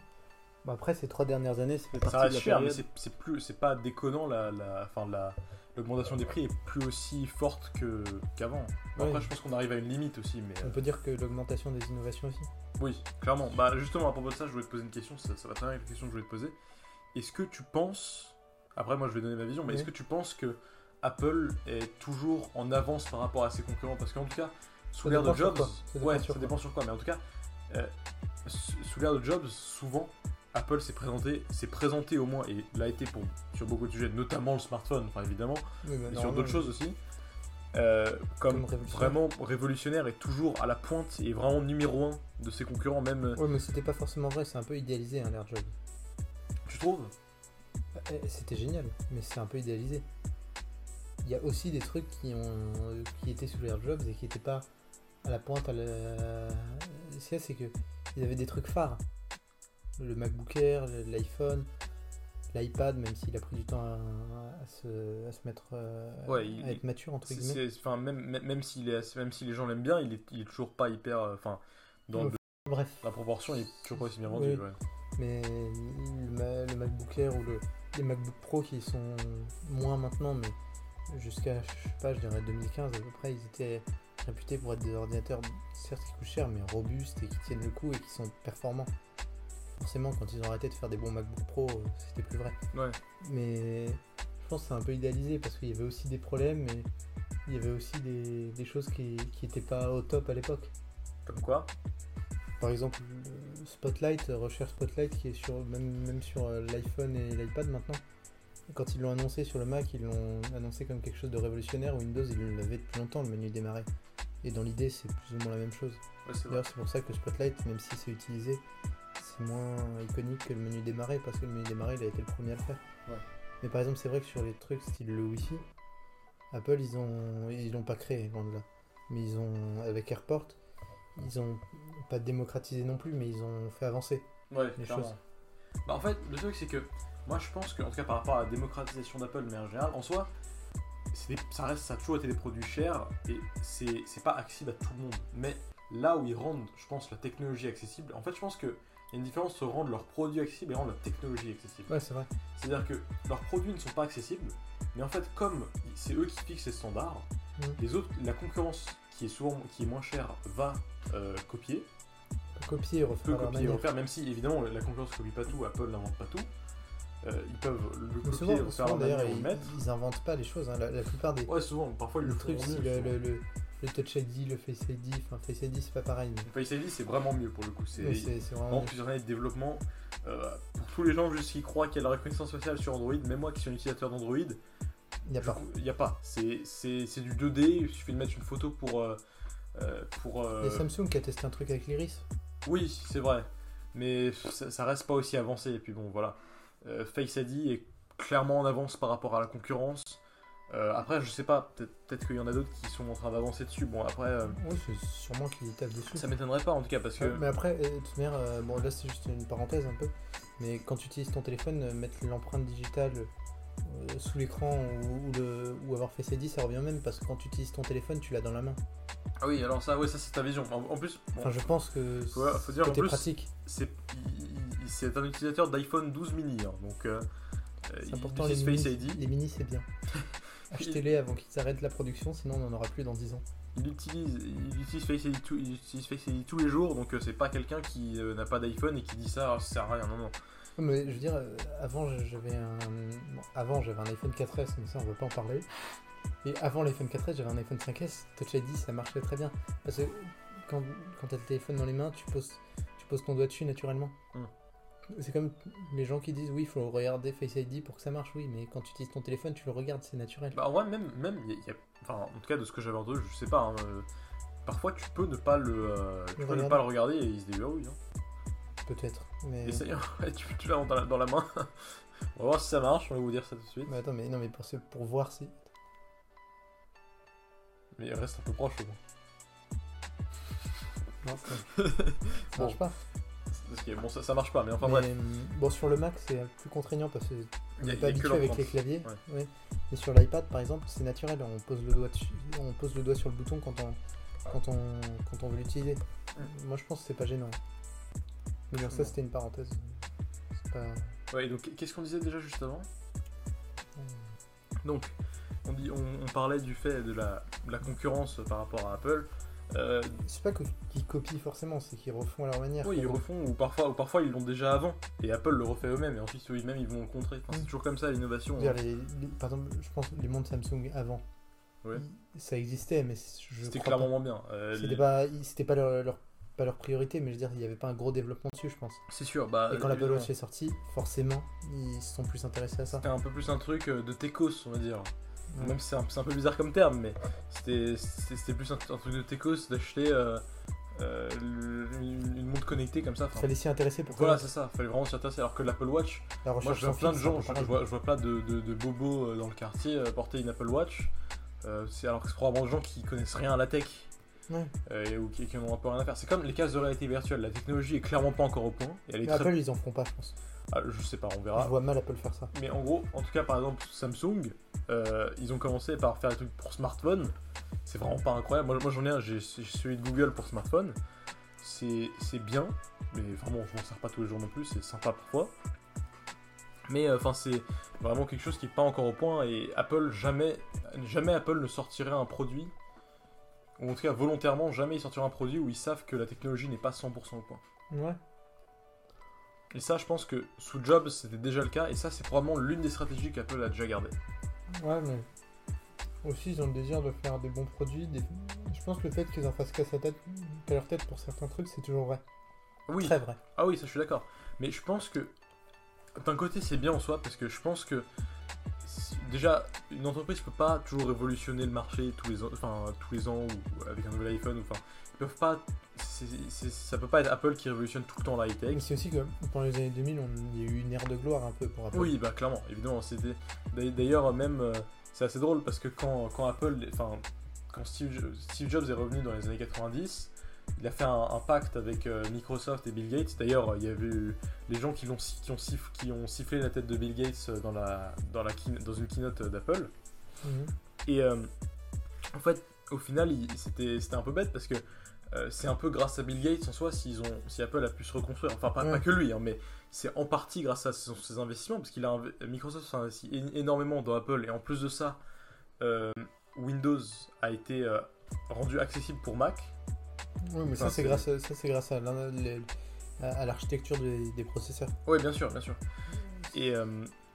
bah après ces trois dernières années, c'est ça reste cher, mais c'est, c'est, plus, c'est pas déconnant. La, la, fin, la, l'augmentation des prix est plus aussi forte que, qu'avant. Bah, ouais. Après, je pense qu'on arrive à une limite aussi. Mais, euh... On peut dire que l'augmentation des innovations aussi. Oui, clairement. Bah, justement, à propos de ça, je voulais te poser une question, ça, ça va très bien avec la question que je voulais te poser. Est-ce que tu penses. Après, moi, je vais donner ma vision, mais oui. Est-ce que tu penses que Apple est toujours en avance par rapport à ses concurrents ? Parce qu'en tout cas, sous l'ère de Jobs, ça ouais, ça dépend sur quoi. Mais en tout cas, euh, sous l'ère de Jobs, souvent, Apple s'est présenté, s'est présenté au moins et l'a été pour sur beaucoup de sujets, notamment le smartphone, enfin évidemment, oui, bah, et sur d'autres oui. choses aussi, euh, comme, comme révolutionnaire. Vraiment révolutionnaire et toujours à la pointe et vraiment numéro un de ses concurrents, même. Ouais, mais c'était pas forcément vrai. C'est un peu idéalisé, hein, l'ère Jobs. Tu trouves ? C'était génial, mais c'est un peu idéalisé. Il y a aussi des trucs qui ont qui étaient sous l'Air Jobs et qui n'étaient pas à la pointe. À la... C'est, c'est que ils avaient des trucs phares. Le MacBook Air, l'iPhone, l'iPad, même s'il a pris du temps à, à, se, à se mettre ouais, à il, être mature entre c'est, guillemets. C'est, enfin, même même s'il est même si les gens l'aiment bien, il est, il est toujours pas hyper. Enfin, dans donc, le, bref. La proportion, il est toujours pas aussi bien vendu. Oui. Ouais. Mais le, le MacBook Air ou le des MacBook Pro qui sont moins maintenant, mais jusqu'à, je sais pas, je dirais deux mille quinze à peu près, ils étaient réputés pour être des ordinateurs, certes qui coûtent cher, mais robustes et qui tiennent le coup et qui sont performants. Forcément, quand ils ont arrêté de faire des bons MacBook Pro, c'était plus vrai. Ouais. Mais je pense que c'est un peu idéalisé parce qu'il y avait aussi des problèmes et il y avait aussi des, des choses qui n'étaient pas au top à l'époque. Comme quoi ? Par exemple, Spotlight, recherche Spotlight qui est sur, même, même sur l'iPhone et l'iPad maintenant. Quand ils l'ont annoncé sur le Mac, ils l'ont annoncé comme quelque chose de révolutionnaire. Windows, ils l'avaient depuis longtemps, le menu démarrer. Et dans l'idée, c'est plus ou moins la même chose. Ouais, c'est D'ailleurs, vrai. C'est pour ça que Spotlight, même si c'est utilisé, c'est moins iconique que le menu démarrer, parce que le menu démarrer, il a été le premier à le faire. Ouais. Mais par exemple, c'est vrai que sur les trucs style le Wi-Fi, Apple, ils ont, ils l'ont pas créé, loin de là. Mais ils ont, avec Airport, ils ont pas démocratisé non plus, mais ils ont fait avancer ouais, les clairement. choses. Bah en fait, le truc c'est que moi je pense que, en tout cas par rapport à la démocratisation d'Apple, mais en général, en soi, c'est des, ça reste, ça a toujours été des produits chers et c'est, c'est pas accessible à tout le monde. Mais là où ils rendent, je pense, la technologie accessible, en fait, je pense qu'il y a une différence entre rendre leurs produits accessibles et rendre la technologie accessible. Ouais, c'est vrai. C'est-à-dire que leurs produits ne sont pas accessibles, mais en fait, comme c'est eux qui fixent les standards, mmh. les autres, la concurrence qui est souvent, qui est moins chère, va euh, copier. Copier et refaire. Peut copier et refaire, même si évidemment la concurrence ne copie pas tout, Apple n'invente pas tout. Euh, ils peuvent le copier souvent, et refaire souvent, d'ailleurs, ils, le ils inventent pas les choses, hein. la, la plupart des. Ouais, souvent, parfois ils le truc, le, le, le, le, le Touch I D, le Face I D, enfin Face I D c'est pas pareil. Mais... Le Face I D c'est vraiment mieux pour le coup, c'est, oui, c'est, c'est vraiment plusieurs années de développement. Euh, pour tous les gens juste qui croient qu'il y a la reconnaissance faciale sur Android, même moi qui suis un utilisateur d'Android, il n'y a, a pas. C'est, c'est, c'est du deux D, il suffit de mettre une photo pour. Euh, pour euh... Et Samsung qui a testé un truc avec l'iris. Oui, c'est vrai, mais ça, ça reste pas aussi avancé. Et puis bon, voilà. Euh, Face I D est clairement en avance par rapport à la concurrence. Euh, après, je sais pas, peut-être, peut-être qu'il y en a d'autres qui sont en train d'avancer dessus. Bon, après. Euh... Oui, c'est sûrement qu'ils tapent dessus. Ça m'étonnerait pas en tout cas parce que. Ouais, mais après, de toute manière, euh, bon, là c'est juste une parenthèse un peu. Mais quand tu utilises ton téléphone, euh, mettre l'empreinte digitale euh, sous l'écran ou, ou, le, ou avoir Face I D, ça revient même parce que quand tu utilises ton téléphone, tu l'as dans la main. Ah oui, alors ça, ouais, ça c'est ta vision. En, en plus. Bon, enfin, je pense que. Ouais, faut dire, en plus, pratique. C'est. C'est un utilisateur d'iPhone douze mini, hein, donc euh, c'est important, les mini, I D. Les mini c'est bien. Achetez-les avant qu'ils arrêtent la production, sinon on n'en aura plus dans dix ans. Il utilise, il utilise, Face I D, tout, il utilise Face I D tous les jours, donc euh, c'est pas quelqu'un qui euh, n'a pas d'iPhone et qui dit ça, ça sert à rien, non, non. Mais je veux dire, euh, avant j'avais un, bon, avant j'avais un iPhone quatre S, mais ça on veut pas en parler. Et avant l'iPhone quatre S, j'avais un iPhone cinq S, Touch I D, ça marchait très bien, parce que quand, quand t'as le téléphone dans les mains, tu poses, tu poses ton doigt dessus naturellement. Hum. C'est comme les gens qui disent oui, il faut regarder Face I D pour que ça marche, oui, mais quand tu utilises ton téléphone, tu le regardes, c'est naturel. Bah, en vrai, même, même y a, y a, enfin, en tout cas, de ce que j'avais entendu, je sais pas, hein, euh, parfois tu peux ne pas le, euh, tu peux ne pas le regarder et il se déverrouille. Hein. Peut-être, mais. Essaye, ouais, tu, tu l'as dans la, dans la main. On va voir si ça marche, on va vous dire ça tout de suite. Mais attends, mais non, mais pour, pour voir si. Mais reste un peu proche, au moins. Non, ça, ça marche bon. pas. Bon, ça, ça marche pas, mais enfin mais, bref. Bon, sur le Mac, c'est plus contraignant parce que on n'est pas habitué avec les claviers. Ouais. Ouais. Mais sur l'iPad, par exemple, c'est naturel. On pose le doigt, dessus, on pose le doigt sur le bouton quand on, quand on, quand on veut l'utiliser. Mm. Moi, je pense que c'est pas gênant. Mais bien, ça, c'était une parenthèse. C'est pas... Ouais. Donc, qu'est-ce qu'on disait déjà juste avant ? Mm. Donc, on dit, on, on parlait du fait de la, de la concurrence par rapport à Apple. Euh, c'est pas qu'ils copient forcément, c'est qu'ils refont à leur manière. Oui, ils donc. refont, ou parfois, ou parfois ils l'ont déjà avant, et Apple le refait eux-mêmes, et ensuite eux-mêmes ils vont le contrer. Enfin, mmh. C'est toujours comme ça l'innovation. Hein. Les, les, par exemple, je pense les montres Samsung avant, ouais. ça existait, mais je c'était crois clairement pas. moins bien. Euh, c'était les... pas, c'était pas leur, leur, pas leur priorité, mais je veux dire, il n'y avait pas un gros développement dessus, je pense. C'est sûr. Bah, et quand l'Apple Watch est sortie, forcément, ils se sont plus intéressés à ça. C'était un peu plus un truc de techos, on va dire. Même si c'est un, c'est un peu bizarre comme terme, mais c'était, c'était, c'était plus un, un truc de techos d'acheter euh, euh, une, une montre connectée comme ça. Enfin, fallait s'y intéresser pour Voilà, c'est ça, fallait vraiment s'y intéresser. Alors que l'Apple Watch, moi je vois plein de gens, je, je, vois, je vois plein de, de, de bobos dans le quartier porter une Apple Watch. Euh, c'est, alors que c'est probablement des gens qui connaissent rien à la tech ouais. euh, ou qui, qui n'ont un peu rien à faire. C'est comme les cases de réalité virtuelle, la technologie est clairement pas encore au point. Et elle est mais très... Apple, ils en feront pas, je pense. Ah, je sais pas, on verra. Je vois mal Apple faire ça. Mais en gros, en tout cas, par exemple, Samsung, euh, ils ont commencé par faire des trucs pour smartphone. C'est vraiment pas incroyable. Moi, moi j'en ai un, j'ai, j'ai celui de Google pour smartphone. C'est, c'est bien, mais vraiment, je m'en sers pas tous les jours non plus. C'est sympa parfois. Mais enfin, euh, c'est vraiment quelque chose qui n'est pas encore au point, et Apple, jamais, jamais Apple ne sortirait un produit, ou en tout cas volontairement, jamais ils sortiraient un produit où ils savent que la technologie n'est pas cent pour cent au point. Ouais. Et ça, je pense que sous Jobs, c'était déjà le cas, et ça, c'est probablement l'une des stratégies qu'Apple a déjà gardées. Ouais, mais aussi, ils ont le désir de faire des bons produits. Des... Je pense que le fait qu'ils en fassent casse à tête, qu'à leur tête pour certains trucs, c'est toujours vrai. Oui. Très vrai. Ah oui, ça, je suis d'accord. Mais je pense que d'un côté, c'est bien en soi, parce que je pense que déjà, une entreprise peut pas toujours révolutionner le marché tous les ans, enfin tous les ans, ou avec un nouvel iPhone, enfin ils peuvent pas. C'est, c'est, ça peut pas être Apple qui révolutionne tout le temps la high tech. Mais c'est aussi que pendant les années deux mille, on y a eu une ère de gloire un peu pour Apple. Oui, bah clairement, évidemment, c'était. D'ailleurs, même c'est assez drôle parce que quand quand Apple, enfin quand Steve, Steve Jobs est revenu dans les années quatre-vingt-dix. Il a fait un, un pacte avec euh, Microsoft et Bill Gates. D'ailleurs, il y avait eu les gens qui, l'ont, qui, ont, sifflé, qui ont sifflé la tête de Bill Gates dans, la, dans, la key, dans une keynote d'Apple. Mmh. Et euh, en fait, au final, il, c'était, c'était un peu bête parce que euh, c'est un peu grâce à Bill Gates en soi s'ils ont, si Apple a pu se reconstruire. Enfin, pas, ouais. pas que lui, hein, mais c'est en partie grâce à ses, ses investissements parce qu'il a inv- Microsoft s'est investi énormément dans Apple. Et en plus de ça, euh, Windows a été euh, rendu accessible pour Mac. Oui, mais enfin, ça, c'est c'est... Grâce à, ça c'est grâce à, les, à l'architecture des, des processeurs. Oui, bien sûr, bien sûr. Et euh,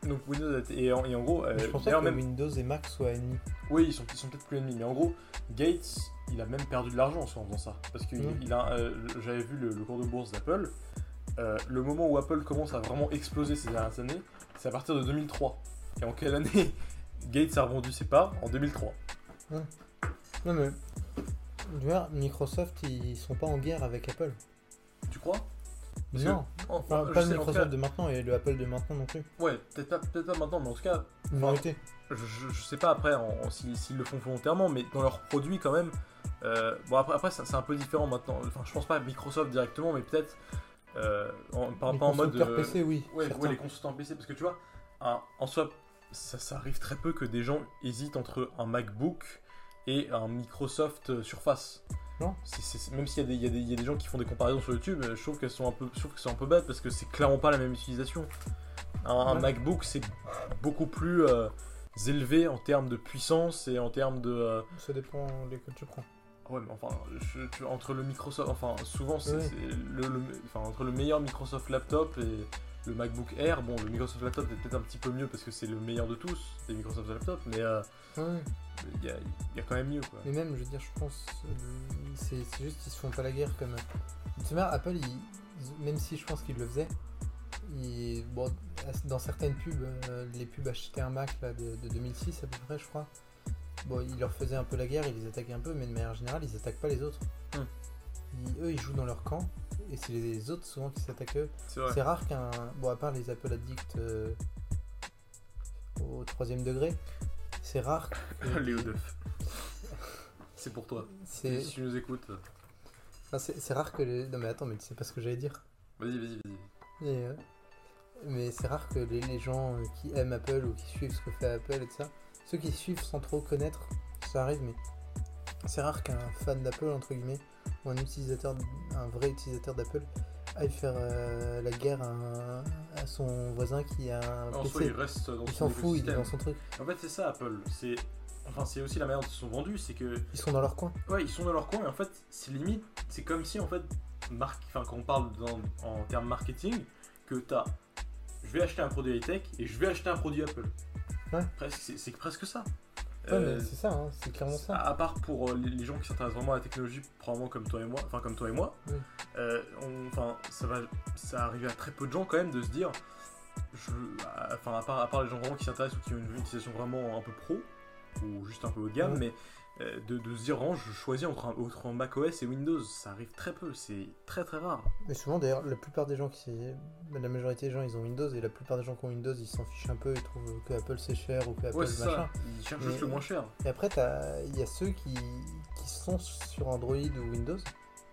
donc Windows et en, et en gros, euh, je pense pas que même... Windows et Mac soient ennemis. Oui, ils sont, ils sont peut-être plus ennemis, mais en gros, Gates, il a même perdu de l'argent en soi en faisant ça, parce que mmh. il a, euh, j'avais vu le, le cours de bourse d'Apple. Euh, le moment où Apple commence à vraiment exploser ces dernières années, c'est à partir de deux mille trois. Et en quelle année Gates a revendu ses parts? En deux mille trois. Non, non mais. Microsoft, ils sont pas en guerre avec Apple. Tu crois? Parce Non, que, enfin, enfin, pas le Microsoft cas... de maintenant et le Apple de maintenant non plus. Ouais, peut-être pas, peut-être pas maintenant, mais en tout cas... Enfin, je, je, je sais pas après s'ils si, si le font volontairement, mais dans leurs produits quand même... Euh, bon, après, après ça, c'est un peu différent maintenant. Enfin, je pense pas à Microsoft directement, mais peut-être... Euh, en, par, les pas en mode... Les consultants P C, oui. Ouais, ouais, les consultants P C, parce que tu vois, un, en soi, ça, ça arrive très peu que des gens hésitent entre un MacBook... et un Microsoft Surface. Non. C'est, c'est, même s'il y a, des, y, a des, y a des gens qui font des comparaisons sur YouTube, je trouve qu'elles sont un peu, je trouve que c'est un peu bête parce que c'est clairement pas la même utilisation. Un, ouais. un MacBook, c'est beaucoup plus euh, élevé en termes de puissance et en termes de. Euh... Ça dépend lesquels tu prends. Ouais, mais enfin, je, tu, entre le Microsoft, enfin souvent, c'est, ouais. c'est le, le, enfin entre le meilleur Microsoft Laptop et le MacBook Air, bon, le Microsoft Laptop est peut-être un petit peu mieux parce que c'est le meilleur de tous, les Microsoft Laptop, mais. Euh, ouais. Il y, a, il y a quand même mieux quoi. Mais même, je veux dire, je pense, c'est, c'est juste qu'ils se font pas la guerre comme. Tu vois, Apple, ils, même si je pense qu'ils le faisaient, ils, bon, dans certaines pubs, les pubs acheter un Mac là, de, de deux mille six à peu près, je crois, bon, ils leur faisaient un peu la guerre, ils les attaquaient un peu, mais de manière générale, ils attaquent pas les autres. Hum. Ils, eux, ils jouent dans leur camp, et c'est les autres souvent qui s'attaquent eux. C'est, c'est rare qu'un. Bon, à part les Apple addicts euh, au troisième degré. C'est rare. Que... Léo Duff. C'est pour toi. C'est... Si tu nous écoutes. Enfin, c'est, c'est rare que. Les... Non, mais attends, mais tu sais pas ce que j'allais dire. Vas-y, vas-y, vas-y. Et, euh... mais c'est rare que les, les gens qui aiment Apple ou qui suivent ce que fait Apple et tout ça, ceux qui suivent sans trop connaître, ça arrive, mais c'est rare qu'un fan d'Apple, entre guillemets, ou un utilisateur, un vrai utilisateur d'Apple, aille faire euh, la guerre à, à son voisin qui a un en P C. Soi, il reste dans il son s'en fout, il est dans son truc. En fait, c'est ça, Apple. C'est, enfin, c'est aussi la manière dont ils sont vendus, c'est que ils sont dans leur coin. Ouais, ils sont dans leur coin. Et en fait, c'est limite, c'est comme si en fait, marque, enfin, quand on parle dans, en termes marketing, que t'as, je vais acheter un produit high tech et je vais acheter un produit Apple. Ouais. Presque, c'est, c'est presque ça. Ouais, euh, mais c'est ça, hein, c'est clairement ça. À, à part pour euh, les, les gens qui s'intéressent vraiment à la technologie, probablement comme toi et moi, enfin comme toi et moi, oui. euh, on, ça va, ça arrive à très peu de gens quand même de se dire, enfin à, à, part, à part les gens vraiment qui s'intéressent ou qui ont une utilisation vraiment un peu pro ou juste un peu haut de gamme, oui. mais euh, de, de se dire, oh, je choisis entre, un, entre un macOS et Windows, ça arrive très peu, c'est très très rare. Mais souvent d'ailleurs, la plupart des gens qui, la majorité des gens, ils ont Windows et la plupart des gens qui ont Windows, ils s'en fichent un peu, ils trouvent que Apple c'est cher ou que Apple ouais, c'est machin. Ça. Ils cherchent mais, juste le moins cher. Et après, il y a ceux qui, qui sont sur Android ou Windows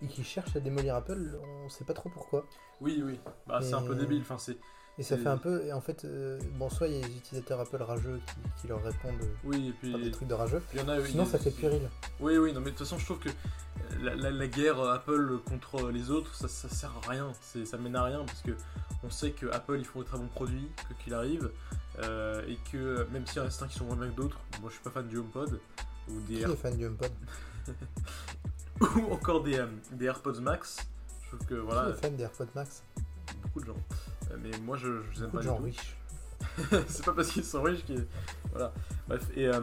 et qui cherchent à démolir Apple, on sait pas trop pourquoi. Oui, oui, bah, et... c'est un peu débile. Enfin, c'est... Et ça et... fait un peu, et en fait, euh, bon, soit il y a des utilisateurs Apple rageux qui, qui leur répondent oui, et puis, par des trucs de rageux, puis y en a, sinon y a, ça fait puéril. Oui, oui, non, mais de toute façon, je trouve que la, la, la guerre Apple contre les autres, ça, ça sert à rien, c'est, ça mène à rien, parce que On sait que Apple, ils font des très bons produits, que qu'il arrive, euh, et que même s'il y en a certains qui sont moins bien que d'autres, moi je suis pas fan du HomePod ou des. Qui Air... est fan du HomePod ou encore des, euh, des AirPods Max. Je trouve que voilà. Qui est fan des AirPods Max? Beaucoup de gens. Euh, mais moi je, je les aime pas. Beaucoup de gens riches. C'est pas parce qu'ils sont riches qu'ils. Voilà. Bref. Et, euh,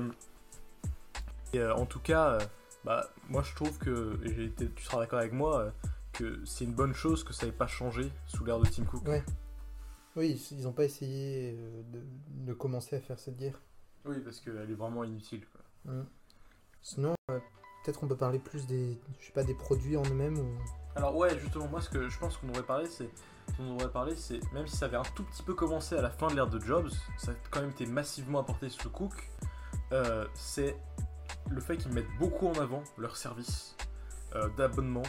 et euh, en tout cas, euh, bah moi je trouve que, et j'ai été, tu seras d'accord avec moi. Euh, que c'est une bonne chose que ça n'ait pas changé sous l'ère de Tim Cook. Ouais. Oui, ils n'ont pas essayé de, de commencer à faire cette guerre. Oui, parce qu'elle est vraiment inutile. Quoi. Mmh. Sinon, euh, peut-être on peut parler plus des, je sais pas, des produits en eux-mêmes. Ou... Alors ouais, justement, moi ce que je pense qu'on devrait parler, c'est, on devrait parler, c'est même si ça avait un tout petit peu commencé à la fin de l'ère de Jobs, ça a quand même été massivement apporté sous Cook. Euh, c'est le fait qu'ils mettent beaucoup en avant leurs services euh, d'abonnement.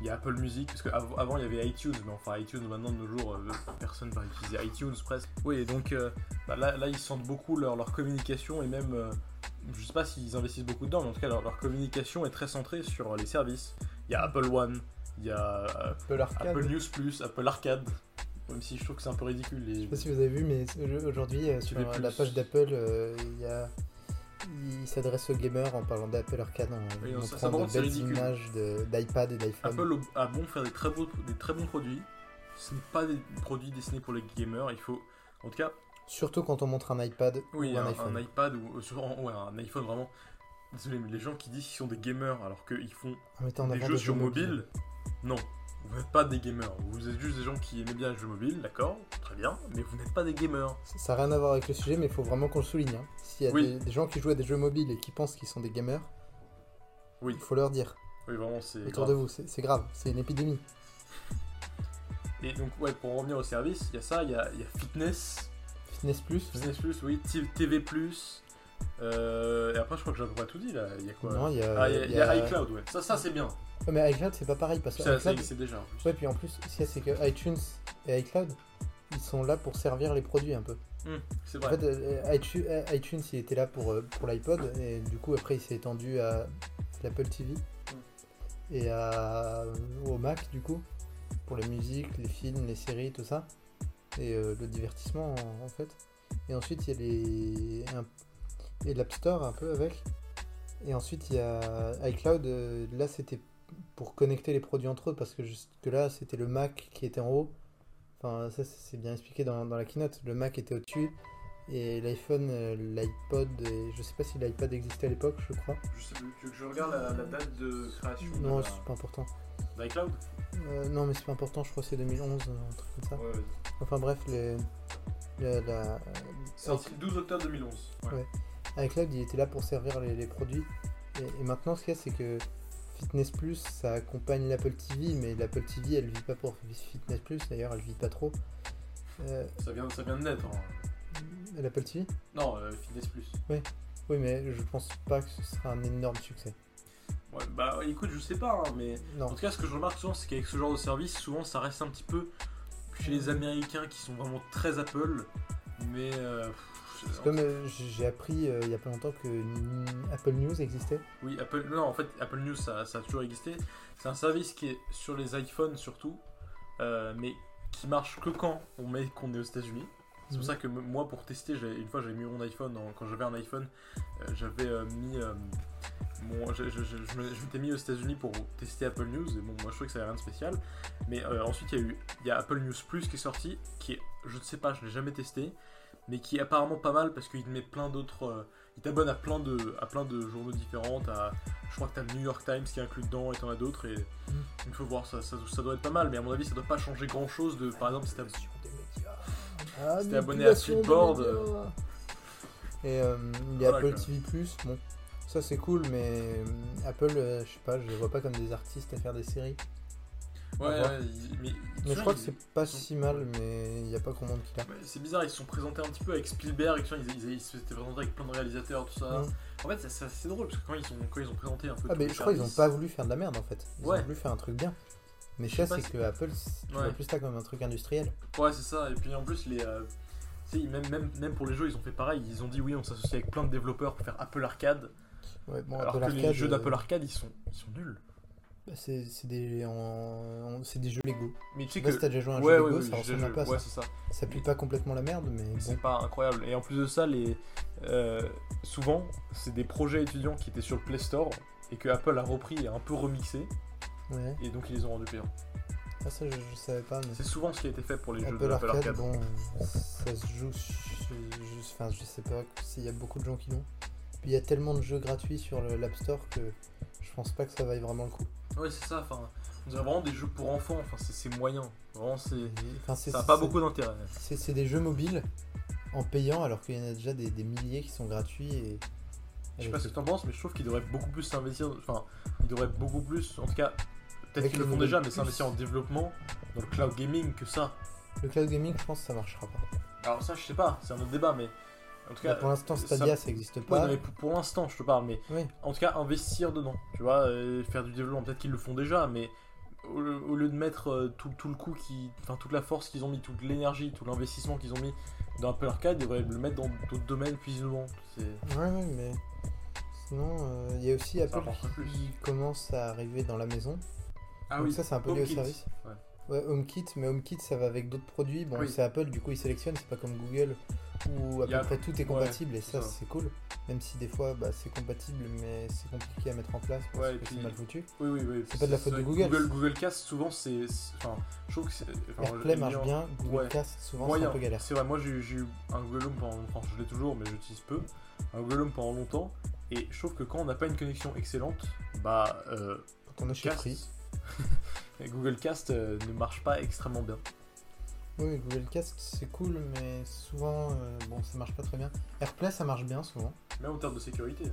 Il y a Apple Music, parce qu'avant il y avait iTunes, mais enfin iTunes maintenant de nos jours, euh, personne ne va utiliser iTunes presque. Oui, et donc euh, bah là, là ils sentent beaucoup leur, leur communication et même, euh, je sais pas s'ils investissent beaucoup dedans, mais en tout cas leur, leur communication est très centrée sur les services. Il y a Apple One, il y a euh, Apple, Apple News Plus, Apple Arcade, même si je trouve que c'est un peu ridicule. Les... Je sais pas si vous avez vu, mais aujourd'hui euh, sur la page d'Apple, euh, il y a... Il s'adresse aux gamers en parlant d'Apple Arcade, en oui, montrant ça, ça de belles images de, d'iPad et d'iPhone. Apple a bon faire des très, beaux, des très bons produits. Ce n'est pas des produits destinés pour les gamers. Il faut, en tout cas, surtout quand on montre un iPad oui, ou un, un iPhone. Un iPad ou euh, ouais, un iPhone vraiment. Désolé, mais les gens qui disent qu'ils sont des gamers alors qu'ils font des jeux, jeux sur mobile, mobile. Non, vous n'êtes pas des gamers. Vous êtes juste des gens qui aiment bien les jeux mobiles, d'accord, très bien. Mais vous n'êtes pas des gamers. Ça n'a rien à voir avec le sujet, mais il faut vraiment qu'on le souligne. Hein. S'il y a oui. des, des gens qui jouent à des jeux mobiles et qui pensent qu'ils sont des gamers, oui. il faut leur dire. Oui, vraiment, c'est autour grave. De vous, c'est, c'est grave, c'est une épidémie. Et donc, ouais, pour en revenir au service, il y a ça, il y a, y a Fitness. Fitness Plus. Fitness Plus, oui. T V Plus. Euh, et après, je crois que j'ai à peu près tout dit, là. Il y a quoi? Non, il y a, ah, y a, y a, y a iCloud, ouais. Ça, ça c'est bien. Ouais, mais iCloud, c'est pas pareil, parce que ça, iCloud, c'est déjà. En plus. Ouais, puis en plus, ce qu'il y a, c'est que iTunes et iCloud, ils sont là pour servir les produits un peu. Mmh, c'est vrai. En fait, iTunes, il était là pour, pour l'iPod, et du coup, après, il s'est étendu à l'Apple T V et à, au Mac, du coup, pour les musiques, les films, les séries, tout ça, et euh, le divertissement, en, en fait. Et ensuite, il y a les, et l'App Store, un peu, avec. Et ensuite, il y a iCloud, là, c'était pour connecter les produits entre eux, parce que jusque-là, c'était le Mac qui était en haut. Enfin, ça c'est bien expliqué dans, dans la keynote. Le Mac était au-dessus et l'iPhone, l'iPod, et je sais pas si l'iPad existait à l'époque, je crois. Je sais plus, tu veux que je regarde la, la date de création? Non, de la... c'est pas important. L'iCloud euh, Non, mais c'est pas important, je crois que c'est deux mille onze, un truc comme ça. Ouais, ouais. Enfin bref, les. La, la... C'est sorti le douze octobre deux mille onze. Ouais. ouais. L'iCloud, il était là pour servir les, les produits. Et, et maintenant, ce qu'il y a, c'est que Fitness Plus, ça accompagne l'Apple T V, mais l'Apple T V, elle vit pas pour Fitness Plus, d'ailleurs elle vit pas trop. Euh... Ça, vient, ça vient de naître. Hein. L'Apple T V ? Non, euh, Fitness Plus. Oui. oui, mais je pense pas que ce sera un énorme succès. Ouais, bah écoute, je sais pas, hein, mais non. En tout cas, ce que je remarque souvent, c'est qu'avec ce genre de service, souvent ça reste un petit peu chez les Américains qui sont vraiment très Apple, mais. Euh... C'est comme euh, j'ai appris euh, il y a pas longtemps que Apple News existait. Oui, Apple. Non, en fait, Apple News ça, ça a toujours existé. C'est un service qui est sur les iPhones surtout, euh, mais qui marche que quand on met qu'on est aux États-Unis. C'est mmh. pour ça que moi, pour tester, j'ai, une fois j'avais mis mon iPhone en, quand j'avais un iPhone, euh, j'avais euh, mis euh, mon, je, je, je, je m'étais mis aux États-Unis pour tester Apple News. Et bon, moi je trouvais que ça avait rien de spécial. Mais euh, ensuite il y a eu, il y a Apple News Plus qui est sorti, qui est, je ne sais pas, je l'ai jamais testé. Mais qui est apparemment pas mal parce qu'il te met plein d'autres. Euh, il t'abonne à plein de, à plein de journaux différents. T'as, je crois que t'as le New York Times qui est inclus dedans et t'en as d'autres. Et mmh. il faut voir, ça, ça, ça doit être pas mal. Mais à mon avis, ça doit pas changer grand chose. De, par exemple, si t'es, ah, si t'es abonné à Flipboard. Euh... Et euh, il y a voilà, Apple T V, bon, ça c'est cool, mais Apple, euh, je sais pas, je les vois pas comme des artistes à faire des séries. Ouais, il, mais, mais je crois que c'est pas sont... si mal, mais il n'y a pas grand monde qui l'a. C'est bizarre, ils se sont présentés un petit peu avec Spielberg, ils, ils, ils se étaient présentés avec plein de réalisateurs, tout ça. Mm. En fait, c'est assez drôle parce que quand ils ont, quand ils ont présenté un peu. Ah, mais je crois qu'ils n'ont pas voulu faire de la merde en fait. Ils ouais. ont voulu faire un truc bien. Mais ça, c'est, c'est que Apple, c'est ouais. plus ça comme un truc industriel. Ouais, c'est ça. Et puis en plus, les, euh, même, même, même pour les jeux, ils ont fait pareil. Ils ont dit oui, on s'associe avec plein de développeurs pour faire Apple Arcade. Ouais, bon, alors Apple que Arcade, les jeux d'Apple Arcade, ils sont, ils sont nuls. C'est, c'est, des, on, on, c'est des jeux Lego. Mais tu sais que si t'as déjà joué à un ouais, jeu Lego, ouais, ça ressemble jeu, pas à ouais, ça. Ça. Ça pue pas complètement la merde, mais c'est bon. Pas incroyable. Et en plus de ça, les, euh, souvent, c'est des projets étudiants qui étaient sur le Play Store et que Apple a repris et un peu remixé. Ouais. Et donc ils les ont rendus payants. Ah, ça, je, je savais pas. Mais... C'est souvent ce qui a été fait pour les Apple jeux de Apple Arcade. Arcade. Bon, ça se joue. Je, je, enfin, je sais pas s'il y a beaucoup de gens qui l'ont. Puis il y a tellement de jeux gratuits sur le, l'App Store que je pense pas que ça vaille vraiment le coup. Ouais, c'est ça, enfin, on dirait vraiment des jeux pour enfants, enfin, c'est, c'est moyen, vraiment, c'est, enfin, c'est, ça n'a pas beaucoup d'intérêt. C'est, c'est des jeux mobiles en payant, alors qu'il y en a déjà des, des milliers qui sont gratuits. Et... Je sais pas ce que t'en penses, mais je trouve qu'ils devraient beaucoup plus s'investir, enfin, ils devraient beaucoup plus, en tout cas, peut-être qu'ils le font déjà, mais s'investir en développement, dans le cloud gaming que ça. Le cloud gaming, je pense que ça marchera pas. Alors ça, je sais pas, c'est un autre débat, mais... En tout cas, pour l'instant, Stadia, ça n'existe pas. Ouais, non, mais pour, pour l'instant, je te parle, mais oui. En tout cas, investir dedans, tu vois, euh, faire du développement, peut-être qu'ils le font déjà, mais au, au lieu de mettre euh, tout, tout le coup, qui, enfin toute la force qu'ils ont mis, toute l'énergie, tout l'investissement qu'ils ont mis dans Apple Arcade, ils devraient le mettre dans d'autres domaines plus innovants. Ouais, ouais, mais sinon, il euh, y a aussi ça Apple qui commence à arriver dans la maison. Ah donc oui. Ça, c'est un peu lié au service. Ouais. Ouais, HomeKit, mais HomeKit ça va avec d'autres produits. Bon, oui. C'est Apple, du coup ils sélectionnent, c'est pas comme Google où à peu près tout est compatible ouais, et ça c'est, ça c'est cool. Même si des fois bah, c'est compatible mais c'est compliqué à mettre en place parce ouais, que puis... c'est mal foutu. Oui, oui, oui. C'est pas de la faute de Google. Google, Google Cast souvent c'est. Enfin, je trouve que c'est. Enfin, Airplay marche en... bien, Google ouais. Cast souvent moyen. C'est un peu galère. C'est vrai, moi j'ai, j'ai eu un Google Home pendant longtemps, je l'ai toujours mais j'utilise peu. Un Google Home pendant longtemps et je trouve que quand on n'a pas une connexion excellente, bah. Euh, quand on a Cast... pris. Google Cast euh, ne marche pas extrêmement bien. Oui, Google Cast c'est cool, mais souvent euh, bon, ça marche pas très bien. Airplay ça marche bien souvent. Mais en termes de sécurité.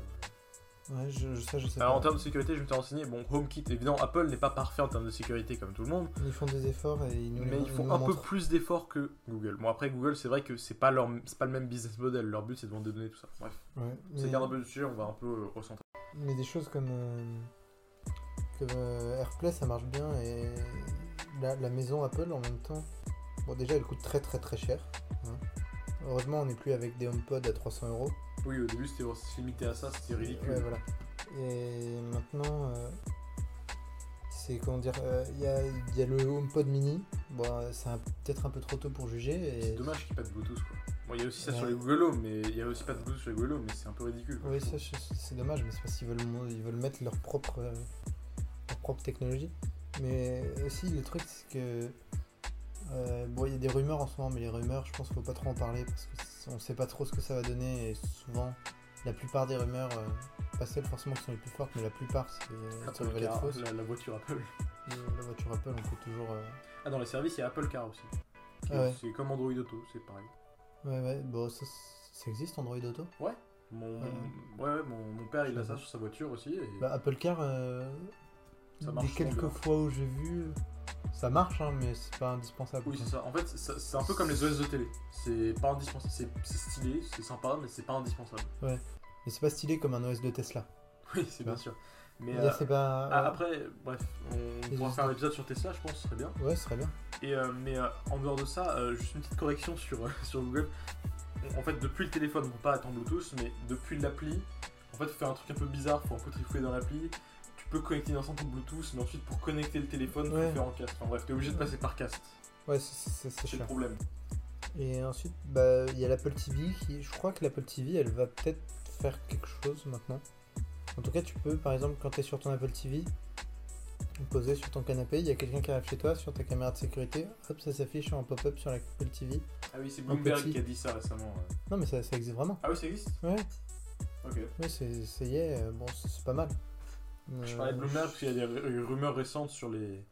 Ouais, je, je, ça je sais. Alors pas. En termes de sécurité, je me suis renseigné. Bon, HomeKit, évidemment, Apple n'est pas parfait en termes de sécurité comme tout le monde. Ils font des efforts et ils nous. Mais les, ils font ils un montrent. Peu plus d'efforts que Google. Bon, après Google, c'est vrai que c'est pas leur, c'est pas le même business model. Leur but c'est de vendre des données, tout ça. Bref. Ouais. C'est mais... garde un peu du sujet, on va un peu euh, recentrer. Mais des choses comme. Euh... Airplay ça marche bien et la, la maison Apple en même temps bon déjà elle coûte très très très cher hein. Heureusement on n'est plus avec des HomePod à trois cents euros. Oui au début c'était limité à ça, c'était ridicule ouais, voilà. Et maintenant euh, c'est comment dire il euh, y, y a le HomePod mini bon c'est un, peut-être un peu trop tôt pour juger et... C'est dommage qu'il n'y ait pas de Bluetooth quoi. Bon il y a aussi ça ouais. Sur les Google Home mais il y a aussi pas de Bluetooth sur les Google Home mais c'est un peu ridicule quoi. Oui ça c'est dommage mais c'est parce qu'ils veulent, ils veulent mettre leur propre euh... propre technologie, mais aussi le truc c'est que euh, bon il y a des rumeurs en ce moment mais les rumeurs je pense qu'il faut pas trop en parler parce que on sait pas trop ce que ça va donner et souvent la plupart des rumeurs euh, pas celles forcément qui sont les plus fortes mais la plupart c'est sur le car, la, la voiture Apple et la voiture Apple on peut toujours euh... ah dans les services il y a Apple Car aussi ah ouais. C'est comme Android Auto c'est pareil ouais ouais bon ça, ça existe Android Auto ouais mon euh... ouais, ouais mon, mon père il a ça sur sa voiture aussi et... bah, Apple Car euh... des quelques fois où j'ai vu, ça marche, hein, mais c'est pas indispensable. Oui, c'est ça. En fait, c'est, c'est un peu comme les O S de télé. C'est pas indispensable. C'est, c'est stylé, c'est sympa, mais c'est pas indispensable. Ouais. Mais c'est pas stylé comme un O S de Tesla. Oui, c'est bien sûr. Mais là, euh, c'est pas. Euh... Ah, après, bref, on pourra faire un épisode sur Tesla, je pense, ce serait bien. Ouais, ce serait bien. Et euh, mais euh, en dehors de ça, euh, juste une petite correction sur euh, sur Google. En fait, depuis le téléphone, bon, pas attendre Bluetooth, mais depuis l'appli, en fait, faut faire un truc un peu bizarre, faut un peu trifouiller dans l'appli. Peux connecter dans son Bluetooth, mais ensuite pour connecter le téléphone, ouais. Faut faire en cast. Enfin bref, t'es obligé de passer par cast. Ouais, c'est, c'est, c'est, c'est le problème. Et ensuite, bah, il y a l'Apple T V qui, je crois que l'Apple T V, elle va peut-être faire quelque chose maintenant. En tout cas, tu peux, par exemple, quand t'es sur ton Apple T V, posé sur ton canapé, il y a quelqu'un qui arrive chez toi, sur ta caméra de sécurité, hop, ça s'affiche en pop-up sur l'Apple T V. Ah oui, c'est Bloomberg petit... qui a dit ça récemment. Ouais. Non, mais ça, ça existe vraiment. Ah oui, ça existe. Ouais. Ok. Oui, c'est, c'est yeah. Bon, c'est, c'est pas mal. Je parlais de Bloomberg parce qu'il y a des rumeurs récentes sur les,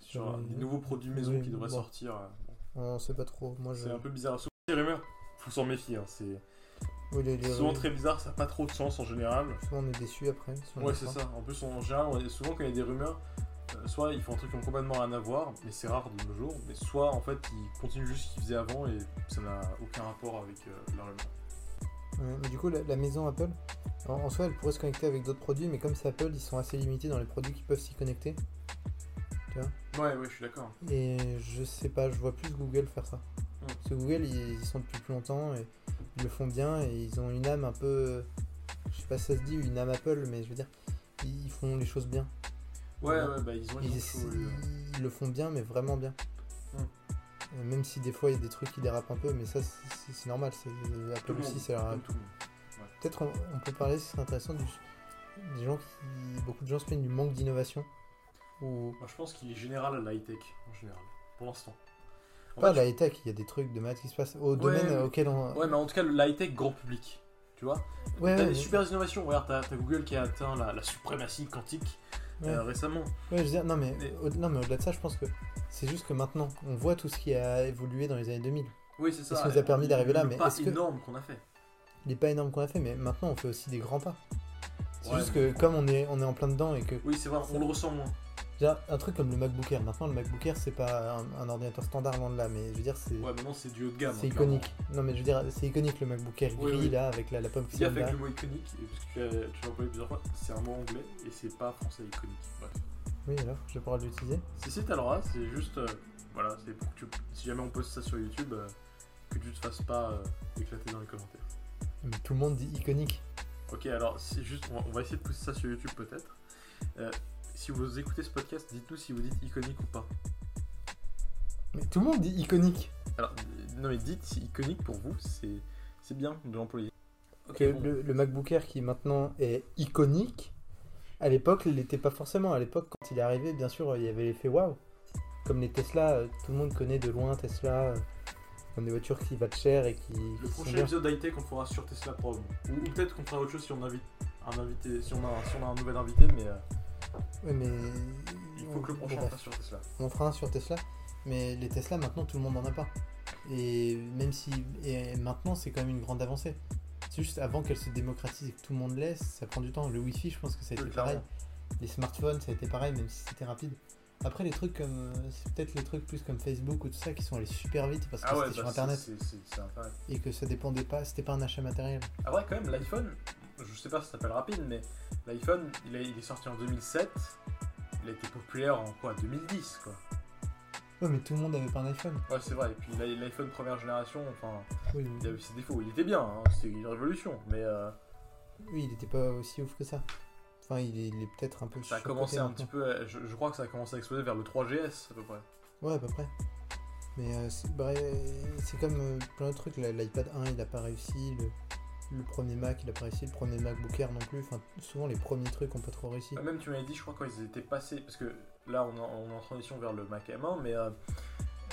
sur euh, les nouveaux produits maison oui, qui devraient bon. Sortir. Bon. On sait pas trop. Moi, je... C'est un peu bizarre. Souvent les rumeurs, faut s'en méfier. Hein. C'est oui, les, les... souvent très bizarre, ça n'a pas trop de sens en général. Souvent on est déçu après. Si ouais, c'est pas. Ça. En plus, en général, on est... souvent quand il y a des rumeurs, euh, soit ils font un truc qui n'a complètement rien à voir, mais c'est rare de nos jours, mais soit en fait ils continuent juste ce qu'ils faisaient avant et ça n'a aucun rapport avec euh, la rumeur. Ouais, mais du coup, la, la maison Apple, en, en soi, elle pourrait se connecter avec d'autres produits, mais comme c'est Apple, ils sont assez limités dans les produits qui peuvent s'y connecter. Tu vois ? Ouais, ouais, je suis d'accord. Et je sais pas, je vois plus Google faire ça. Mmh. Parce que Google, ils, ils sont depuis plus longtemps, et ils le font bien, et ils ont une âme un peu... Je sais pas si ça se dit, une âme Apple, mais je veux dire, ils font les choses bien. Ouais, ouais, bah ils ont, ils, ils, ont tout, ils le font bien, mais vraiment bien. Hum. Même si des fois il y a des trucs qui dérapent un peu, mais ça c'est, c'est, c'est normal. C'est, Apple aussi, ça leur a... Peut-être on, on peut parler, ce serait intéressant, du, des gens qui, beaucoup de gens se plaignent du manque d'innovation. Ou... Bah, je pense qu'il est général à la high-tech, en général, pour l'instant. En Pas fait, la high-tech, il y a des trucs de maths qui se passent au ouais, domaine mais... auquel on... Ouais, mais en tout cas, la high-tech grand public, tu vois. Ouais, t'as ouais, des ouais. super innovations, regarde, t'as, t'as Google qui a atteint la, la suprématie quantique ouais. euh, récemment. Ouais, je veux dire, non mais, mais... Au, non mais au-delà de ça, je pense que c'est juste que maintenant, on voit tout ce qui a évolué dans les années deux mille. Oui, c'est ça. Et ça nous a permis d'arriver là, mais... Pas énorme que... qu'on a fait. Il n'est pas énorme qu'on a fait, mais maintenant on fait aussi des grands pas. C'est ouais, juste que comme on est, on est en plein dedans et que... Oui, c'est vrai, on le ressent moins. Déjà, un truc comme le MacBook Air. Maintenant, le MacBook Air, c'est pas un, un ordinateur standard, loin de là, mais je veux dire, c'est... Ouais, maintenant, c'est du haut de gamme. C'est clairement. Iconique. Non, mais je veux dire, c'est iconique, le MacBook Air gris, oui, oui. là, avec la, la pomme qui s'en va. Avec le mot iconique, parce que tu l'as employé plusieurs fois, c'est un mot anglais, et c'est pas français iconique. Bref. Oui, alors, je vais pouvoir l'utiliser. Si, si, t'as le droit, c'est juste... Euh, voilà, c'est pour que tu... Si jamais on poste ça sur YouTube, euh, que tu te fasses pas euh, éclater dans les commentaires. Mais tout le monde dit iconique. Ok, alors c'est juste, on va, on va essayer de pousser ça sur YouTube peut-être. Euh, si vous écoutez ce podcast, dites-nous si vous dites iconique ou pas. Mais tout le monde dit iconique. Alors, non mais dites si iconique pour vous, c'est, c'est bien de l'employer. Ok, bon. le, le MacBook Air qui maintenant est iconique, à l'époque il l'était pas forcément. À l'époque, quand il est arrivé, bien sûr, il y avait l'effet waouh. Comme les Tesla, tout le monde connaît de loin Tesla. Comme des voitures qui valent cher et qui... Le qui prochain épisode high-tech qu'on fera sur Tesla probablement. Ou, ou peut-être qu'on fera autre chose si on invite un invité, si on a, si on a un nouvel invité, mais... Euh, ouais, mais... Il faut on, que le prochain on fera sur Tesla. On fera un sur Tesla, mais les Tesla maintenant tout le monde n'en a pas. Et même si... Et maintenant c'est quand même une grande avancée. C'est juste avant qu'elle se démocratise et que tout le monde l'ait, ça prend du temps. Le Wi-Fi, je pense que ça a été pareil. Les smartphones, ça a été pareil, même si c'était rapide. Après les trucs comme, c'est peut-être les trucs plus comme Facebook ou tout ça qui sont allés super vite parce que ah c'était ouais, sur bah internet c'est, c'est, c'est internet et que ça dépendait pas, c'était pas un achat matériel. Ah ouais quand même l'iPhone, je sais pas si ça s'appelle rapide mais l'iPhone il, a, il est sorti en deux mille sept, il a été populaire en quoi deux mille dix quoi. Ouais mais tout le monde avait pas un iPhone. Ouais c'est vrai et puis l'iPhone première génération, enfin oui, oui. il avait ses défauts, il était bien, hein, c'était une révolution mais. Euh... Oui il était pas aussi ouf que ça. Enfin, il est, il est peut-être un peu... Ça a commencé un petit peu... Je, je crois que ça a commencé à exploser vers le trois G S, à peu près. Ouais, à peu près. Mais euh, c'est, bah, c'est comme euh, plein de trucs. L'iPad un, il n'a pas réussi. Le, le premier Mac, il n'a pas réussi. Le premier MacBook Air non plus. Enfin, souvent, les premiers trucs n'ont pas trop réussi. Même, tu m'avais dit, je crois, quand ils étaient passés... Parce que là, on, a, on est en transition vers le Mac M un, mais euh,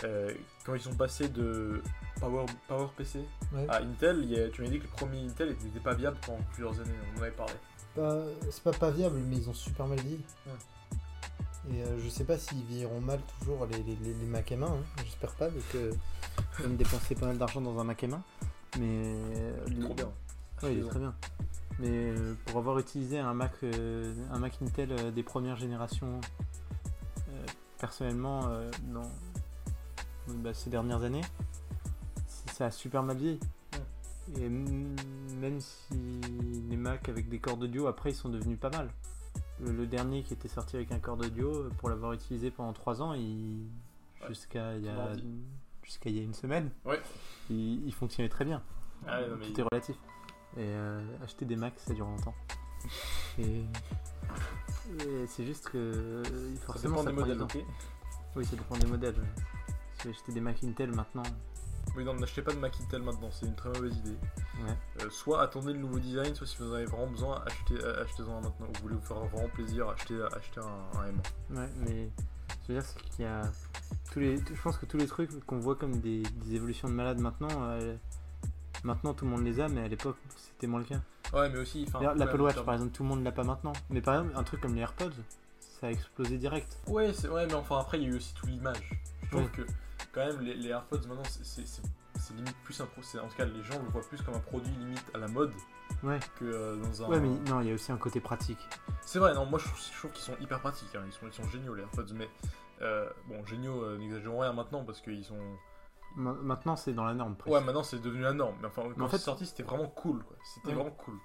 euh, quand ils sont passés de Power, PowerPC ouais. à Intel, y a, tu m'avais dit que le premier Intel n'était pas viable pendant plusieurs années. On en avait parlé. Pas, c'est pas pas viable, mais ils ont super mal vieilli. Ouais. Et euh, je sais pas s'ils vieilliront mal toujours les, les, les Mac M un, hein. J'espère pas, parce que ils me dépensaient pas mal d'argent dans un Mac M un. Mais. Il est trop bien. Ouais, il est très bien. Mais euh, pour avoir utilisé un Mac, euh, un Mac Intel euh, des premières générations, euh, personnellement, euh, dans bah, ces dernières années, ça a super mal vieilli. Et même si les Mac avec des cordes audio, après ils sont devenus pas mal. Le, le dernier qui était sorti avec un cordes audio, pour l'avoir utilisé pendant trois ans, il... ouais, jusqu'à, il y a... jusqu'à il y a une semaine, ouais. il, il fonctionnait très bien. Ah, non, mais Tout il... est relatif. Et euh, acheter des Macs, ça dure longtemps. Et, et c'est juste que forcément ça dépend ça des modèles. Okay. Oui, ça dépend des modèles. Si j'ai acheté des Mac Intel maintenant. Mais non, n'achetez pas de Mac Intel maintenant, c'est une très mauvaise idée. Ouais. Euh, soit attendez le nouveau design, soit si vous en avez vraiment besoin, achetez, achetez-en un maintenant. Vous voulez vous faire vraiment plaisir, achetez, achetez un, un M un. Ouais, mais ce que je veux dire, c'est qu'il y a. Tous les, je pense que tous les trucs qu'on voit comme des, des évolutions de malades maintenant, euh, maintenant tout le monde les a, mais à l'époque c'était moins le cas. Ouais, mais aussi. L'Apple Watch par exemple, tout le monde l'a pas maintenant. Mais par exemple, un truc comme les Airpods, ça a explosé direct. Ouais, c'est vrai, mais enfin après, il y a eu aussi toute l'image. Je trouve ouais. que. Quand même, les, les AirPods maintenant, c'est, c'est, c'est, c'est limite plus un produit. En tout cas, les gens le voient plus comme un produit limite à la mode ouais. que euh, dans un. Ouais, mais non, il y a aussi un côté pratique. C'est vrai, non, moi je, je trouve qu'ils sont hyper pratiques. Hein. Ils, sont, ils sont géniaux, les AirPods. Mais euh, bon, géniaux, euh, n'exagérons rien maintenant parce qu'ils sont. Ma- maintenant, c'est dans la norme. Presque. Ouais, maintenant, c'est devenu la norme. Mais enfin, quand en fait... c'est sorti, c'était vraiment cool. Quoi. C'était ouais. vraiment cool.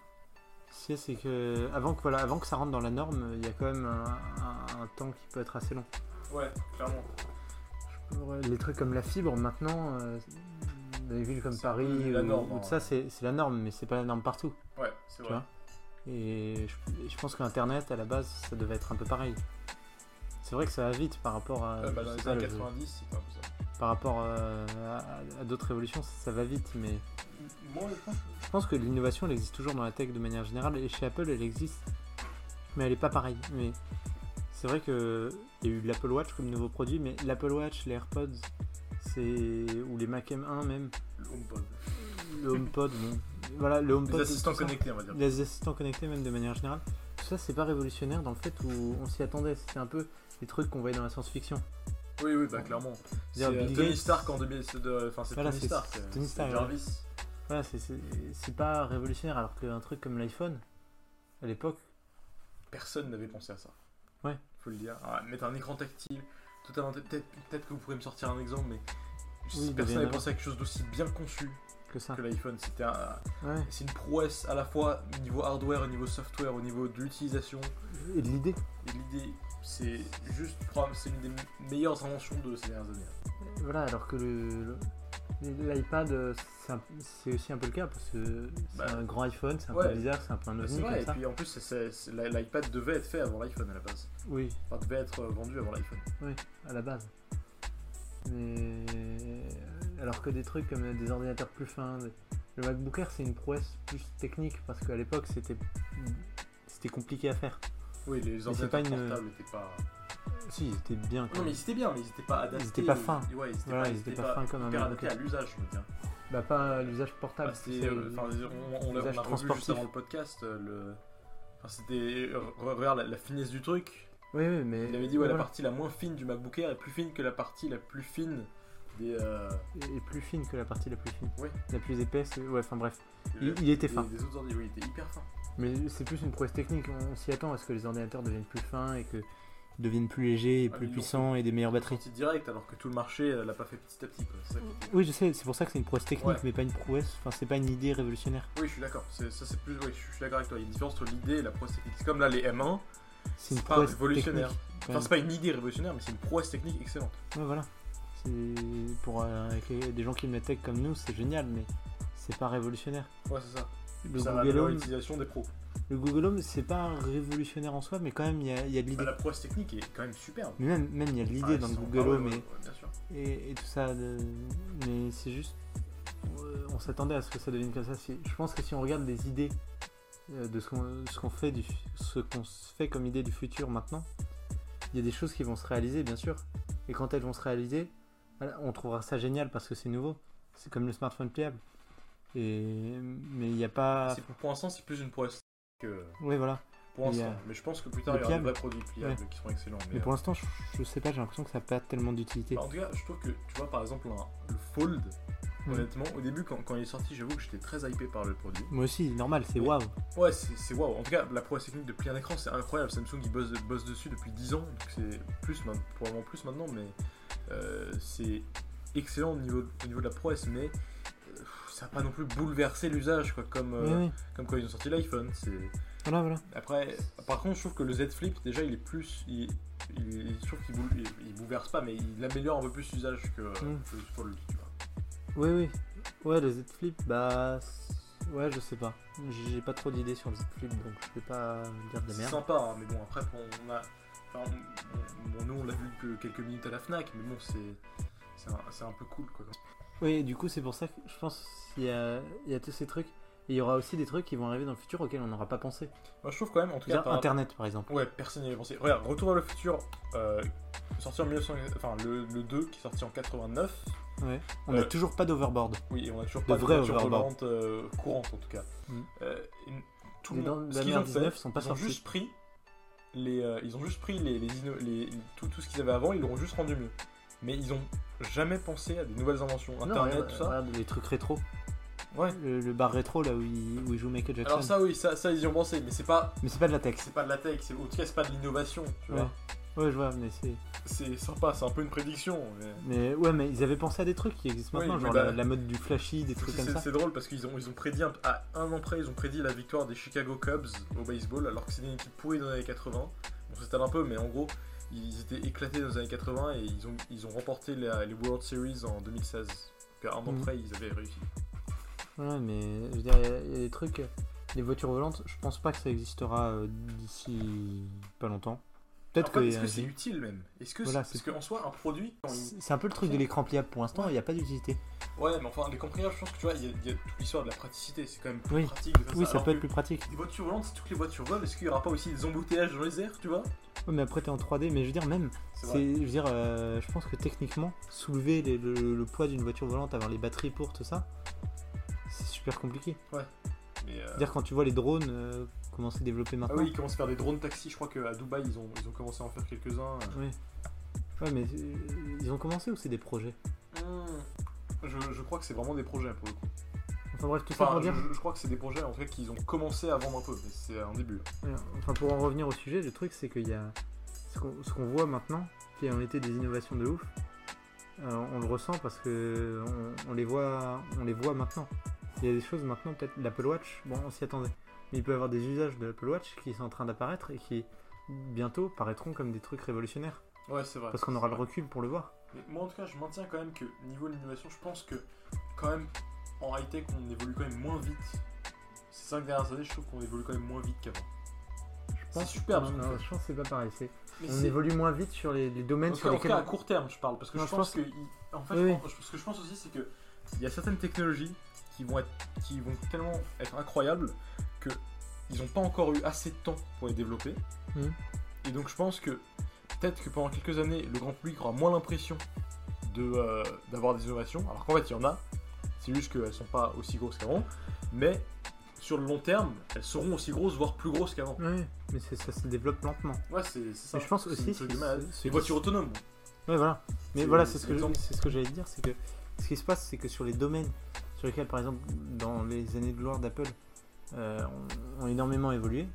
C'est, c'est que avant que, voilà, avant que ça rentre dans la norme, il y a quand même un, un, un temps qui peut être assez long. Ouais, clairement. Les trucs comme la fibre maintenant, euh, dans les villes comme c'est Paris ou, norme, ou de ça, ouais. c'est, c'est la norme, mais c'est pas la norme partout. Ouais, c'est vrai. Et je, je pense que l'internet à la base, ça devait être un peu pareil. C'est vrai que ça va vite par rapport à... Euh, bah dans les années quatre-vingt-dix, c'est pas ça. Par rapport euh, à, à d'autres révolutions, ça va vite, mais... Moi, je pense... je pense que l'innovation, elle existe toujours dans la tech de manière générale, et chez Apple, elle existe, mais elle est pas pareille. Mais c'est vrai que il y a eu l'Apple Watch comme nouveau produit, mais l'Apple Watch, les Airpods, c'est... ou les Mac M un même. Le HomePod. Le HomePod, bon... Voilà, le HomePod, les assistants connectés, on va dire. Les assistants connectés, même de manière générale. Tout ça, c'est pas révolutionnaire dans le fait où on s'y attendait. C'était un peu les trucs qu'on voyait dans la science-fiction. Oui, oui, bah clairement. C'est euh, Tony Gates... Stark en deux mille. Enfin, c'est voilà, Tony Stark. C'est, c'est Tony Stark. C'est Jarvis. Ouais. Voilà, c'est, c'est, c'est pas révolutionnaire. Alors qu'un truc comme l'iPhone, à l'époque, personne n'avait pensé à ça. Ouais. Faut le dire. Alors, mettre un écran tactile, tout inventé. Peut-être, peut-être que vous pourrez me sortir un exemple, mais oui, personne n'avait pensé à quelque chose d'aussi bien conçu. Que, ça. Que l'iPhone, c'était un, ouais. C'est une prouesse à la fois au niveau hardware, au niveau software, au niveau de l'utilisation et de l'idée. Et de l'idée, c'est juste, c'est une des meilleures inventions de ces dernières années. Voilà, alors que le, le, l'iPad, c'est, un, c'est aussi un peu le cas parce que c'est bah, un grand iPhone, c'est un ouais. peu bizarre, c'est un peu un ovni. Bah, et ça. Puis en plus, c'est, c'est, c'est, l'iPad devait être fait avant l'iPhone à la base. Oui. Enfin, devait être vendu avant l'iPhone. Oui, à la base. Mais alors que des trucs comme des ordinateurs plus fins, le MacBook Air, c'est une prouesse plus technique parce qu'à l'époque c'était c'était compliqué à faire. Oui, les ordinateurs portables n'étaient pas. Si, ils étaient bien. Non, mais ils étaient bien, mais ils n'étaient pas adaptés. Ils n'étaient pas fins. Ouais, ils n'étaient voilà, pas, ils étaient pas, pas fins comme un MacBook. Adaptés à l'usage, je veux dire. Bah pas à l'usage portable. Bah, c'est, c'est euh, on, on l'a revu juste avant le podcast. Le... Enfin, c'était regarde la, la finesse du truc. Oui, oui, mais il avait dit ouais, voilà. La partie la moins fine du MacBook Air est plus fine que la partie la plus fine des. Euh... Et plus fine que la partie la plus fine. Oui. La plus épaisse. Ouais, enfin bref. Il, il était fin. Les, les autres ordinateurs, oui, il était hyper fin. Mais c'est plus une prouesse technique. On, on s'y attend à ce que les ordinateurs deviennent plus fins et que deviennent plus légers et ah, plus puissants et des meilleures batteries. C'est direct, alors que tout le marché l'a pas fait petit à petit. Quoi. C'est ça qui... Oui, je sais. C'est pour ça que c'est une prouesse technique, ouais. Mais pas une prouesse. Enfin, c'est pas une idée révolutionnaire. Oui, je suis d'accord. C'est, ça, c'est plus. Oui, je suis d'accord avec toi. Il y a une différence entre l'idée et la prouesse technique. C'est comme là les M un. C'est, une c'est pas révolutionnaire. Enfin, c'est pas une idée révolutionnaire, mais c'est une prouesse technique excellente. Ouais, voilà. C'est pour euh, avec les, des gens qui aiment la tech comme nous, c'est génial, mais c'est pas révolutionnaire. Ouais, c'est ça. Le ça Google Home, l'utilisation des pros. Le Google Home, c'est pas révolutionnaire en soi, mais quand même, il y a, y a de l'idée. Bah, la prouesse technique est quand même superbe. Mais même, même il y a de l'idée ah, dans le Google Home ouais, ouais, ouais, et, et, et tout ça. De... Mais c'est juste, on s'attendait à ce que ça devienne comme ça. Je pense que si on regarde des idées. De ce qu'on, ce qu'on fait, du, ce qu'on se fait comme idée du futur maintenant, il y a des choses qui vont se réaliser, bien sûr. Et quand elles vont se réaliser, on trouvera ça génial parce que c'est nouveau. C'est comme le smartphone pliable. Et mais il n'y a pas. C'est, pour l'instant, c'est plus une prouesse que. Oui, voilà. Pour l'instant. A... Mais je pense que plus tard, il y aura des vrais produits pliables ouais. qui seront excellents. Mais, mais pour euh... l'instant, je, je sais pas. J'ai l'impression que ça n'a pas tellement d'utilité. Bah, en tout cas, je trouve que tu vois, par exemple, un, le Fold. Honnêtement, au début, quand, quand il est sorti, j'avoue que j'étais très hypé par le produit. Moi aussi, normal, c'est waouh. Wow. Ouais, c'est, c'est waouh. En tout cas, la prouesse technique de plier un écran, c'est incroyable. Samsung, il bosse, bosse dessus depuis dix ans, donc c'est plus, probablement plus maintenant, mais euh, c'est excellent au niveau, au niveau de la prouesse, mais euh, ça n'a pas non plus bouleversé l'usage, quoi, comme, euh, oui. comme quand ils ont sorti l'iPhone. C'est... Voilà, voilà. Après, par contre, je trouve que le Z Flip, déjà, il est plus. Il, il, je trouve qu'il boule, il, il bouleverse pas, mais il améliore un peu plus l'usage que, mm. que le Fold, tu vois. Oui, oui. Ouais, le Z Flip, bah... Ouais, je sais pas. J'ai pas trop d'idées sur le Z Flip, donc je vais pas dire de la merde. C'est sympa, hein, mais bon, après, on a... Enfin, on... Bon, nous, on l'a vu que quelques minutes à la Fnac, mais bon, c'est... C'est un, c'est un peu cool, quoi. Oui, et du coup, c'est pour ça que je pense qu'il y a, il y a tous ces trucs. Et il y aura aussi des trucs qui vont arriver dans le futur auxquels on n'aura pas pensé. Moi, je trouve quand même, en tout cas... Par... Internet, par exemple. Ouais, personne n'y avait pensé. Regarde, Retour à le futur, euh, sorti en mille neuf cents... Enfin, le, le deux, qui est sorti en quatre-vingt-neuf... Ouais. On n'a euh, toujours pas d'overboard. Oui, on n'a toujours de pas de voiture roulante euh, courante en tout cas. Mm. Euh, tout le monde, ce qu'ils ont fait, sont pas ils ont juste pris les, euh, ils ont juste pris les, les, les, les tout, tout ce qu'ils avaient avant, ils l'ont juste rendu mieux. Mais ils ont jamais pensé à des nouvelles inventions, internet, non, ouais, tout ça. Regarde, les trucs rétro. Ouais. Le, le bar rétro là où ils où il jouent Michael Jackson. Alors ça oui, ça, ça ils y ont pensé, mais c'est pas. Mais c'est pas de la tech. C'est pas de la tech, c'est en tout cas c'est pas de l'innovation, tu ouais. vois. Ouais, je vois, mais c'est... C'est sympa, c'est un peu une prédiction. Mais, mais ouais, mais ils avaient pensé à des trucs qui existent maintenant, oui, genre bah, la, la mode du flashy, des trucs comme c'est, ça. C'est drôle parce qu'ils ont, ils ont prédit, un, à un an près, ils ont prédit la victoire des Chicago Cubs au baseball, alors que c'était une équipe pourrie dans les années quatre-vingts. On s'étale un peu, mais en gros, ils étaient éclatés dans les années quatre-vingts et ils ont, ils ont remporté la, les World Series en deux mille seize. Donc à un an mmh. près, ils avaient réussi. Ouais, mais je veux dire, il y, y a des trucs... Les voitures volantes, je pense pas que ça existera euh, d'ici pas longtemps. Peut-être que, est-ce que c'est utile même? Est-ce que voilà, c'est... Parce qu'en soi, un produit... Quand il... C'est un peu le truc de l'écran pliable pour l'instant, il n'y a pas d'utilité. Ouais, mais enfin, l'écran pliable, je pense que tu vois, il y, y a toute l'histoire de la praticité, c'est quand même plus oui. pratique. Oui, ça, ça peut être plus pratique. Les voitures volantes, si toutes les voitures volent, est-ce qu'il n'y aura pas aussi des embouteillages dans les airs, tu vois? Oui, mais après, t'es en trois D, mais je veux dire, même, c'est c'est, je veux dire, euh, je pense que techniquement, soulever les, le, le, le poids d'une voiture volante, avoir les batteries pour tout ça, c'est super compliqué. Ouais. Mais euh... C'est-à-dire, quand tu vois les drones... Euh, commencer à développer maintenant. Ah oui, ils commencent à faire des drones taxis, je crois qu'à Dubaï ils ont, ils ont commencé à en faire quelques-uns. Oui. Ouais, mais ils ont commencé ou c'est des projets? mmh. je, je crois que c'est vraiment des projets pour le coup. Enfin bref, tout enfin, ça pour je, dire. Je, je crois que c'est des projets en fait qu'ils ont commencé à vendre un peu, mais c'est un début. Ouais, enfin pour en revenir au sujet, le truc c'est qu'il y a ce qu'on, ce qu'on voit maintenant qui ont été des innovations de ouf. Alors, on le ressent parce que on, on les voit, on les voit maintenant. Il y a des choses maintenant, peut-être l'Apple Watch, bon on s'y attendait. Mais il peut y avoir des usages de l'Apple Watch qui sont en train d'apparaître et qui bientôt paraîtront comme des trucs révolutionnaires. Ouais, c'est vrai. Parce qu'on aura le recul pour le voir. Mais moi, en tout cas, je maintiens quand même que niveau de l'innovation, je pense que quand même en high-tech, on évolue quand même moins vite. Ces cinq dernières années, je trouve qu'on évolue quand même moins vite qu'avant. Je pense c'est super. Non, non, je pense que c'est pas pareil. C'est... On c'est... évolue moins vite sur les, les domaines sur lesquels. En tout cas, à court terme, je parle. Parce que non, je, je pense, pense que. que... En fait, oui, je pense... oui. ce que je pense aussi, c'est que il y a certaines technologies qui vont être, qui vont tellement être incroyables. Que ils n'ont pas encore eu assez de temps pour les développer, mmh. et donc je pense que peut-être que pendant quelques années le grand public aura moins l'impression de, euh, d'avoir des innovations, alors qu'en fait il y en a, c'est juste qu'elles sont pas aussi grosses qu'avant, mais sur le long terme elles seront aussi grosses voire plus grosses qu'avant. Oui, mais c'est, ça se développe lentement. Ouais, c'est, c'est ça. Mais je pense c'est aussi c'est, c'est, c'est les voitures autonomes. Ouais, voilà. Mais c'est, voilà, c'est ce que je, c'est ce que j'allais dire, c'est que ce qui se passe, c'est que sur les domaines sur lesquels, par exemple, dans les années de gloire d'Apple, Euh, ont énormément évolué.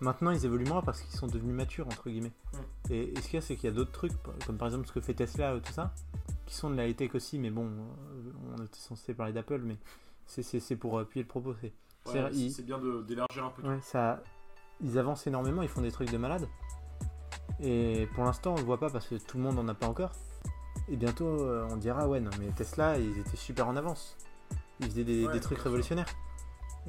Maintenant, ils évoluent moins parce qu'ils sont devenus matures, entre guillemets. Mm. Et, et ce qu'il y a, c'est qu'il y a d'autres trucs, comme par exemple ce que fait Tesla, tout ça, qui sont de la high-tech aussi, mais bon, on était censé parler d'Apple, mais c'est, c'est, c'est pour appuyer le propos. C'est, ouais, c'est, ils, c'est bien de, d'élargir un peu. Ouais, ça, ils avancent énormément, ils font des trucs de malade. Et pour l'instant, on le voit pas parce que tout le monde en a pas encore. Et bientôt, on dira, ouais, non, mais Tesla, ils étaient super en avance. Ils faisaient des, ouais, des trucs révolutionnaires. Ça.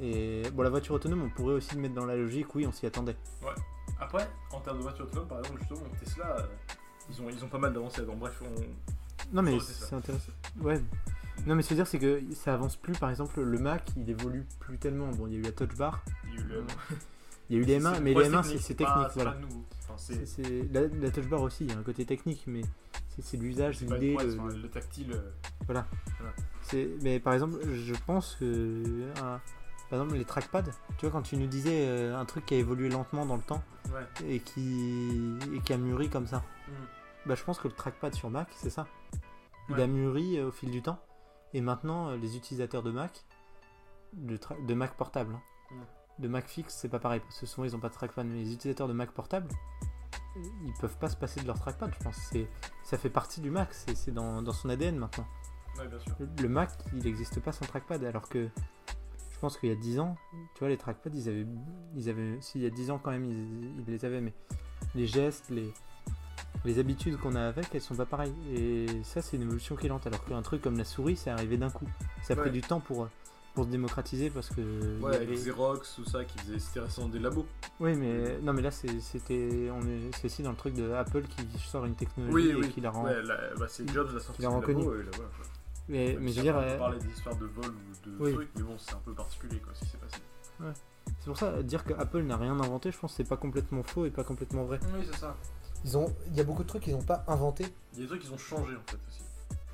Et bon, la voiture autonome, on pourrait aussi le mettre dans la logique, oui, on s'y attendait. Ouais. Après, en termes de voiture autonome, par exemple, justement, Tesla, euh, ils, ont, ils ont pas mal d'avancées. Donc, bref, on. Non, mais c'est intéressant. Ouais. Non, mais ce que je veux dire, c'est que ça avance plus. Par exemple, le Mac, il évolue plus tellement. Bon, il y a eu la Touch Bar. Il y a eu le. Il y a eu les M un, mais les M un, c'est, c'est technique. Pas, c'est voilà. Pas nouveau. Enfin, c'est... C'est, c'est... La, la Touch Bar aussi, il y a un côté technique, mais c'est, c'est l'usage, c'est l'idée. Une... Le... le tactile. Voilà. voilà. C'est... Mais par exemple, je pense que. Un... Par exemple, les trackpads, tu vois, quand tu nous disais euh, un truc qui a évolué lentement dans le temps, ouais. et, qui, et qui a mûri comme ça, mmh. bah, je pense que le trackpad sur Mac, c'est ça. Il ouais. a mûri euh, au fil du temps. Et maintenant, euh, les utilisateurs de Mac, de, tra- de Mac portable, hein. mmh. de Mac fixe, c'est pas pareil, parce que souvent ils n'ont pas de trackpad, mais les utilisateurs de Mac portable, ils peuvent pas se passer de leur trackpad, je pense. C'est, ça fait partie du Mac, c'est, c'est dans, dans son A D N maintenant. Ouais, bien sûr. Le, le Mac, il n'existe pas sans trackpad, alors que. Je pense qu'il y a dix ans, tu vois, les trackpads, ils avaient, ils avaient, si il y a dix ans quand même, ils, ils les avaient, mais les gestes, les, les habitudes qu'on a avec, elles sont pas pareilles. Et ça, c'est une évolution qui est lente. Alors qu'un truc comme la souris, c'est arrivé d'un coup. Ça a ouais. pris du temps pour, pour se démocratiser parce que. Ouais, avec les Xerox, tout ça, qui faisait, c'était resté dans des labos. Oui, mais non, mais là, c'est, c'était, on est, c'est aussi dans le truc de Apple qui sort une technologie oui, et oui. qui la rend. Ouais, la, bah, c'est Jobs la sortie de labo, connue. Ouais, là, voilà. Mais, ouais, mais je veux dire, on parlait des histoires de vol ou de oui. trucs, mais bon, c'est un peu particulier quoi, ce qui s'est passé. Ouais. C'est pour ça, dire que Apple n'a rien inventé, je pense que c'est pas complètement faux et pas complètement vrai. Oui, c'est ça. Ils ont, il y a beaucoup de trucs qu'ils n'ont pas inventé. Il y a des trucs qu'ils ont changé en fait aussi.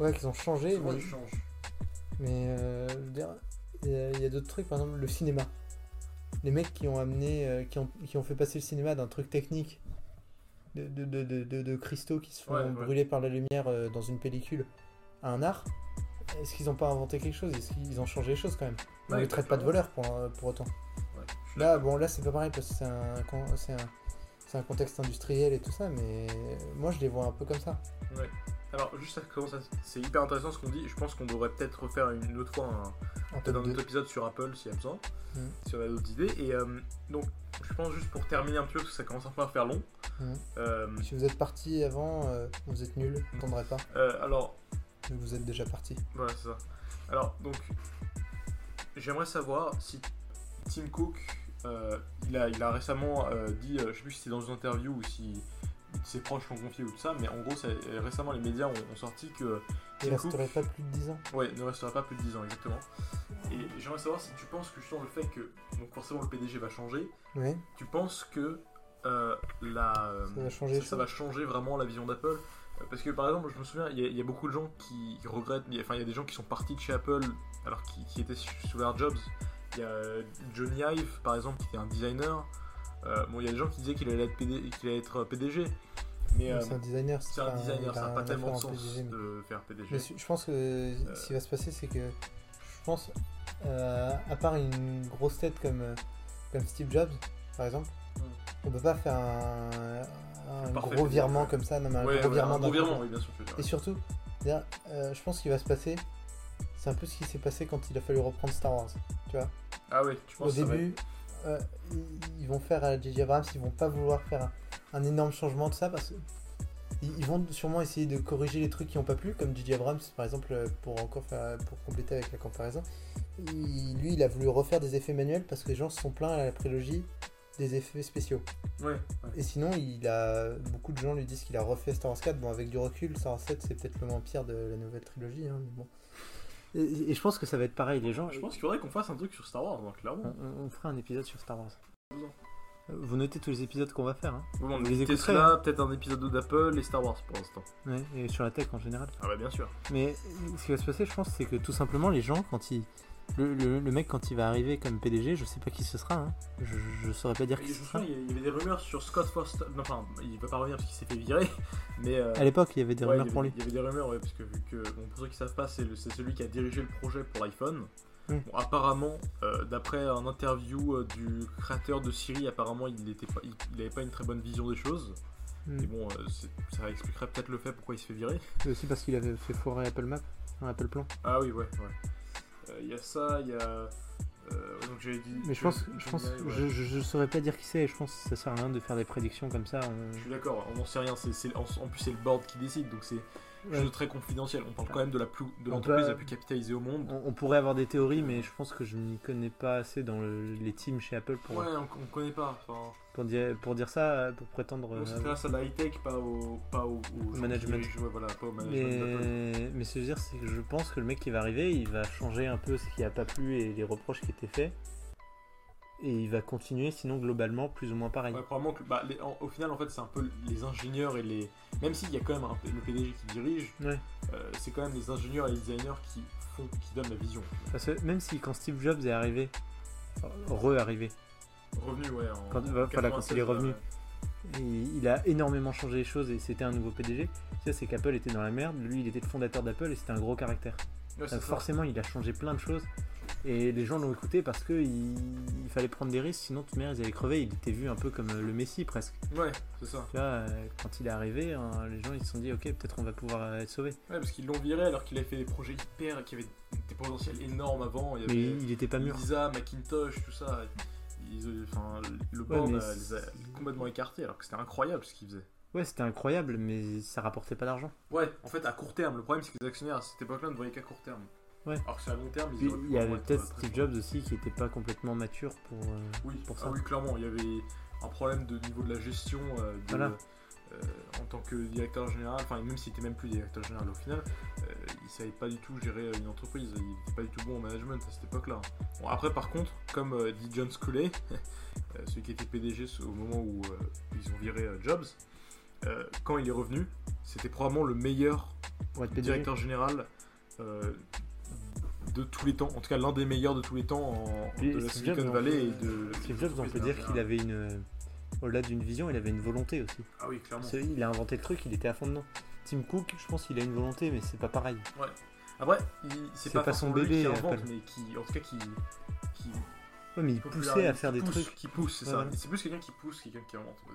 Ouais, qu'ils ont changé. Souvent, mais ils changent. Mais euh, je veux dire, il y, a, il y a d'autres trucs, par exemple le cinéma. Les mecs qui ont amené, euh, qui ont, qui ont fait passer le cinéma d'un truc technique, de, de, de, de, de, de cristaux qui se font ouais, brûler ouais. par la lumière euh, dans une pellicule, à un art. Est-ce qu'ils n'ont pas inventé quelque chose? Est-ce qu'ils ont changé les choses quand même? On ne les traite pas de voleurs pour, pour autant. Ouais, là, bon, là, c'est pas pareil parce que c'est un, c'est, un, c'est un contexte industriel et tout ça, mais moi, je les vois un peu comme ça. Ouais. Alors, juste, ça commence à, c'est hyper intéressant ce qu'on dit. Je pense qu'on devrait peut-être refaire une autre fois un, peut-être un autre épisode sur Apple s'il y a besoin, mmh. si on a d'autres idées. Et euh, donc, je pense juste pour terminer un petit peu, parce que ça commence un peu à faire long. Mmh. Euh, si vous êtes parti avant, euh, vous êtes nul, vous ne tendrez pas. Euh, alors. Vous êtes déjà parti. Voilà, ouais, c'est ça. Alors, donc, j'aimerais savoir si Tim Cook, euh, il, a, il a récemment euh, dit, euh, je sais plus si c'était dans une interview ou si ses proches l'ont confié ou tout ça, mais en gros, c'est, récemment les médias ont, ont sorti que Tim Cook... ne resterait pas plus de dix ans. Ouais, ne resterait pas plus de dix ans, exactement. Et j'aimerais savoir si tu penses que justement le fait que, donc forcément le P D G va changer, oui. tu penses que euh, la, ça, va changer, ça, ça va changer vraiment la vision d'Apple? Parce que par exemple, je me souviens, il y, y a beaucoup de gens qui regrettent, enfin il y a des gens qui sont partis de chez Apple alors qui, qui étaient sous leur Jobs. Il y a Johnny Ive par exemple qui était un designer. Euh, bon, il y a des gens qui disaient qu'il allait être, P D, qu'il allait être P D G. Mais, euh, c'est un designer, c'est, c'est un designer, un, ça n'a pas tellement de sens P D G, de mais... faire P D G. Mais je pense que euh... ce qui va se passer, c'est que je pense, euh, à part une grosse tête comme, comme Steve Jobs par exemple, mm. on peut pas faire un, un gros virement comme ça, non, mais un ouais, gros ouais, virement, un gros virement oui, bien sûr, je veux dire. Et surtout, là, euh, je pense qu'il va se passer, c'est un peu ce qui s'est passé quand il a fallu reprendre Star Wars, tu vois. Ah oui, tu penses au début, ça va être... euh, ils vont faire à J J. Abrams, ils vont pas vouloir faire un, un énorme changement de ça parce que ils vont sûrement essayer de corriger les trucs qui n'ont pas plu, comme J J. Abrams par exemple, pour encore faire, pour compléter avec la comparaison. Il, lui, il a voulu refaire des effets manuels parce que les gens se sont plaints à la prélogie des effets spéciaux. Ouais, ouais. Et sinon, il a beaucoup de gens lui disent qu'il a refait Star Wars quatre. Bon, avec du recul, Star Wars sept, c'est peut-être le moins pire de la nouvelle trilogie. Hein, mais bon. et, et je pense que ça va être pareil, les gens. Je pense qu'il faudrait qu'on fasse un truc sur Star Wars, donc là, bon. on, on fera un épisode sur Star Wars. Non. Vous notez tous les épisodes qu'on va faire. Hein. Bon, vous les écouterez. Tesla, hein. Peut-être un épisode d'Apple et Star Wars pour l'instant. Ouais, et sur la tech en général. Ah bah bien sûr. Mais ce qui va se passer, je pense, c'est que tout simplement les gens, quand ils, le, le, le mec quand il va arriver comme P D G, je sais pas qui ce sera. Hein. Je, je, je saurais pas dire et qui ce sera. Il y avait des rumeurs sur Scott Foster. Non, enfin, il va pas revenir parce qu'il s'est fait virer. Mais euh... à l'époque, il y avait des ouais, rumeurs avait, pour lui. Il y avait des rumeurs, ouais, parce que vu que bon, pour ceux qui savent pas, c'est, le, c'est celui qui a dirigé le projet pour l'iPhone. Mmh. Bon, apparemment, euh, d'après un interview euh, du créateur de Siri, apparemment il n'était pas, il, il avait pas une très bonne vision des choses. Mmh. Et bon, euh, ça expliquerait peut-être le fait pourquoi il se fait virer. Et aussi parce qu'il avait fait foirer Apple Maps, un Apple Plan. Ah oui, ouais, ouais. Il euh, y a ça, il y a. Euh, donc j'ai dit. Mais je pense, je pense, ouais. je, je, je saurais pas dire qui c'est. Et je pense que ça sert à rien de faire des prédictions comme ça. On... Je suis d'accord. On n'en sait rien. C'est, c'est, en, en plus, c'est le board qui décide, donc c'est. Ouais. Chose très confidentielle, on parle quand même de, la plus, de l'entreprise peut, la plus capitalisée au monde. On, on pourrait avoir des théories, mais je pense que je n'y connais pas assez dans le, les teams chez Apple pour. Ouais, on, on connaît pas. Pour dire, pour dire ça, pour prétendre. On s'intéresse à la high-tech, pas au, pas au, au management. Dirige, ouais, voilà, pas au management mais, mais ce que je veux dire, c'est que je pense que le mec qui va arriver, il va changer un peu ce qui n'a pas plu et les reproches qui étaient faits. Et il va continuer, sinon globalement plus ou moins pareil. Ouais, probablement que, bah, les, en, au final, en fait, c'est un peu les ingénieurs et les. Même s'il y a quand même un, le P D G qui dirige, ouais. euh, c'est quand même les ingénieurs et les designers qui font, qui donnent la vision. Parce que même si quand Steve Jobs est arrivé, re-arrivé, revenu, ouais, en quand, bah, quatre-vingt-seize, voilà, quand il est revenu, ouais. il, il a énormément changé les choses et c'était un nouveau P D G. Tu sais, c'est qu'Apple était dans la merde. Lui, il était le fondateur d'Apple et c'était un gros caractère. Ouais, donc, forcément, il a changé plein de choses. Et les gens l'ont écouté parce que il... il fallait prendre des risques, sinon de toute manière ils allaient crever. Il était vu un peu comme le Messie presque. Ouais, c'est ça. Tu vois, quand il est arrivé, hein, les gens ils se sont dit ok, peut-être on va pouvoir être sauvé. Ouais, parce qu'ils l'ont viré alors qu'il avait fait des projets hyper, qui avaient des potentiels énormes avant. Il y avait mais il était pas mûr. Lisa, Macintosh, tout ça. Ils... Enfin, le board ouais, les a complètement écartés alors que c'était incroyable ce qu'ils faisaient. Ouais, c'était incroyable, mais ça rapportait pas d'argent. Ouais, en fait à court terme. Le problème c'est que les actionnaires à cette époque-là ne voyaient qu'à court terme. Ouais. Alors que c'est à long terme, ils il y avait peut-être Steve Jobs cool. aussi qui n'était pas complètement mature pour, euh, oui. pour ça. Ah oui, clairement, il y avait un problème de niveau de la gestion euh, de, voilà. euh, en tant que directeur général, enfin même s'il n'était même plus directeur général au final, euh, il ne savait pas du tout gérer une entreprise, il n'était pas du tout bon en management à cette époque-là. Bon, après par contre, comme euh, dit John Sculley, celui qui était P D G au moment où euh, ils ont viré euh, Jobs, euh, quand il est revenu, c'était probablement le meilleur directeur général euh, de tous les temps, en tout cas l'un des meilleurs de tous les temps en, de la Steve Silicon Jobs, Valley et de... Steve Jobs, on peut dire qu'il avait une... Au-delà d'une vision, il avait une volonté aussi. Ah oui, clairement. C'est, il a inventé le truc, il était à fond dedans. Tim Cook, je pense qu'il a une volonté, mais c'est pas pareil. Ouais. Après, il, c'est, c'est pas, pas son bébé, qui invente, mais qui, en tout cas, qui... qui ouais, mais il poussait à faire des pousse, trucs. Qui pousse, c'est ouais, ça. Ouais. C'est plus quelqu'un qui pousse quelqu'un qui invente, on va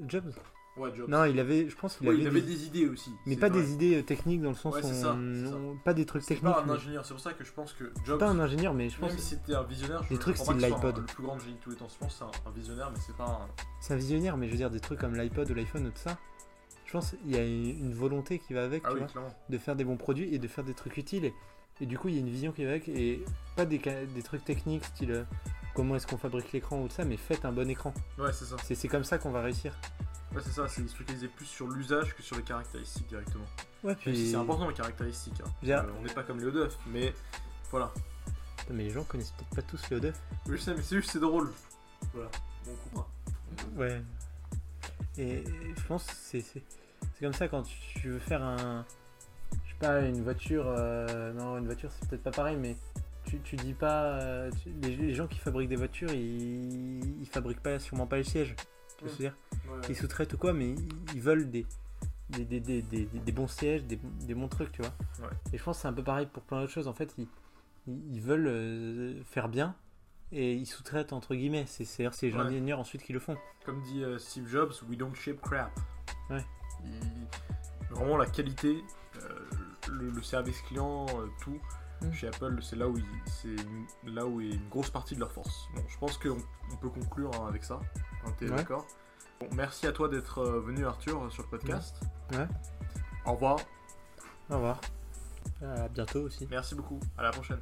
dire. Jobs Ouais, Jobs. Non, il avait, je pense qu'il ouais, avait, il avait des... des idées aussi. Mais pas vrai. Des idées techniques dans le sens où. Ouais, c'est ça, on... c'est ça. Pas des trucs c'est techniques. Pas un ingénieur, c'est pour ça que je pense que Jobs. C'est pas un ingénieur, mais je pense. Même si c'était un visionnaire, je des trucs style l'iPod. Un, le plus grand génie de tous les temps, je pense, c'est un, un visionnaire, mais c'est pas un. C'est un visionnaire, mais je veux dire des trucs comme l'iPod ou l'iPhone ou tout ça. Je pense qu'il y a une volonté qui va avec, ah tu oui, vois, clairement. De faire des bons produits et de faire des trucs utiles. Et, et du coup, il y a une vision qui va avec et pas des, des trucs techniques style comment est-ce qu'on fabrique l'écran ou tout ça, mais faites un bon écran. Ouais, c'est ça. C'est, c'est comme ça qu'on va réussir. Ouais, c'est ça, c'est se focaliser plus sur l'usage que sur les caractéristiques directement. Ouais, puis si c'est important les caractéristiques. Hein. Bien. Euh, on n'est pas comme les Odeuf, mais voilà. Putain, mais les gens connaissent peut-être pas tous les Odeuf. Oui, je sais, mais c'est juste, c'est drôle. Voilà, on comprend. Ouais. Et je pense que c'est, c'est, c'est comme ça quand tu veux faire un. Je sais pas, une voiture. Euh, non, une voiture, c'est peut-être pas pareil, mais. Tu, tu dis pas. Tu, les, les gens qui fabriquent des voitures, ils, ils fabriquent pas, sûrement pas les sièges. Tu peux mmh. se dire ouais. Ils sous-traitent ou quoi, mais ils, ils veulent des, des, des, des, des, des bons sièges, des, des bons trucs, tu vois. Ouais. Et je pense que c'est un peu pareil pour plein d'autres choses. En fait, ils, ils veulent euh, faire bien et ils sous-traitent entre guillemets. C'est, c'est-à-dire c'est les ouais. ingénieurs ensuite qui le font. Comme dit euh, Steve Jobs, we don't shape crap. Ouais. Et vraiment la qualité, euh, le, le service client, euh, tout. Chez Apple, c'est là où il, c'est là où est une grosse partie de leur force. Bon, je pense qu'on on peut conclure hein, avec ça. Hein, t'es ouais. d'accord ? Bon, merci à toi d'être euh, venu, Arthur, sur le podcast. Ouais. ouais. Au revoir. Au revoir. À bientôt aussi. Merci beaucoup. À la prochaine.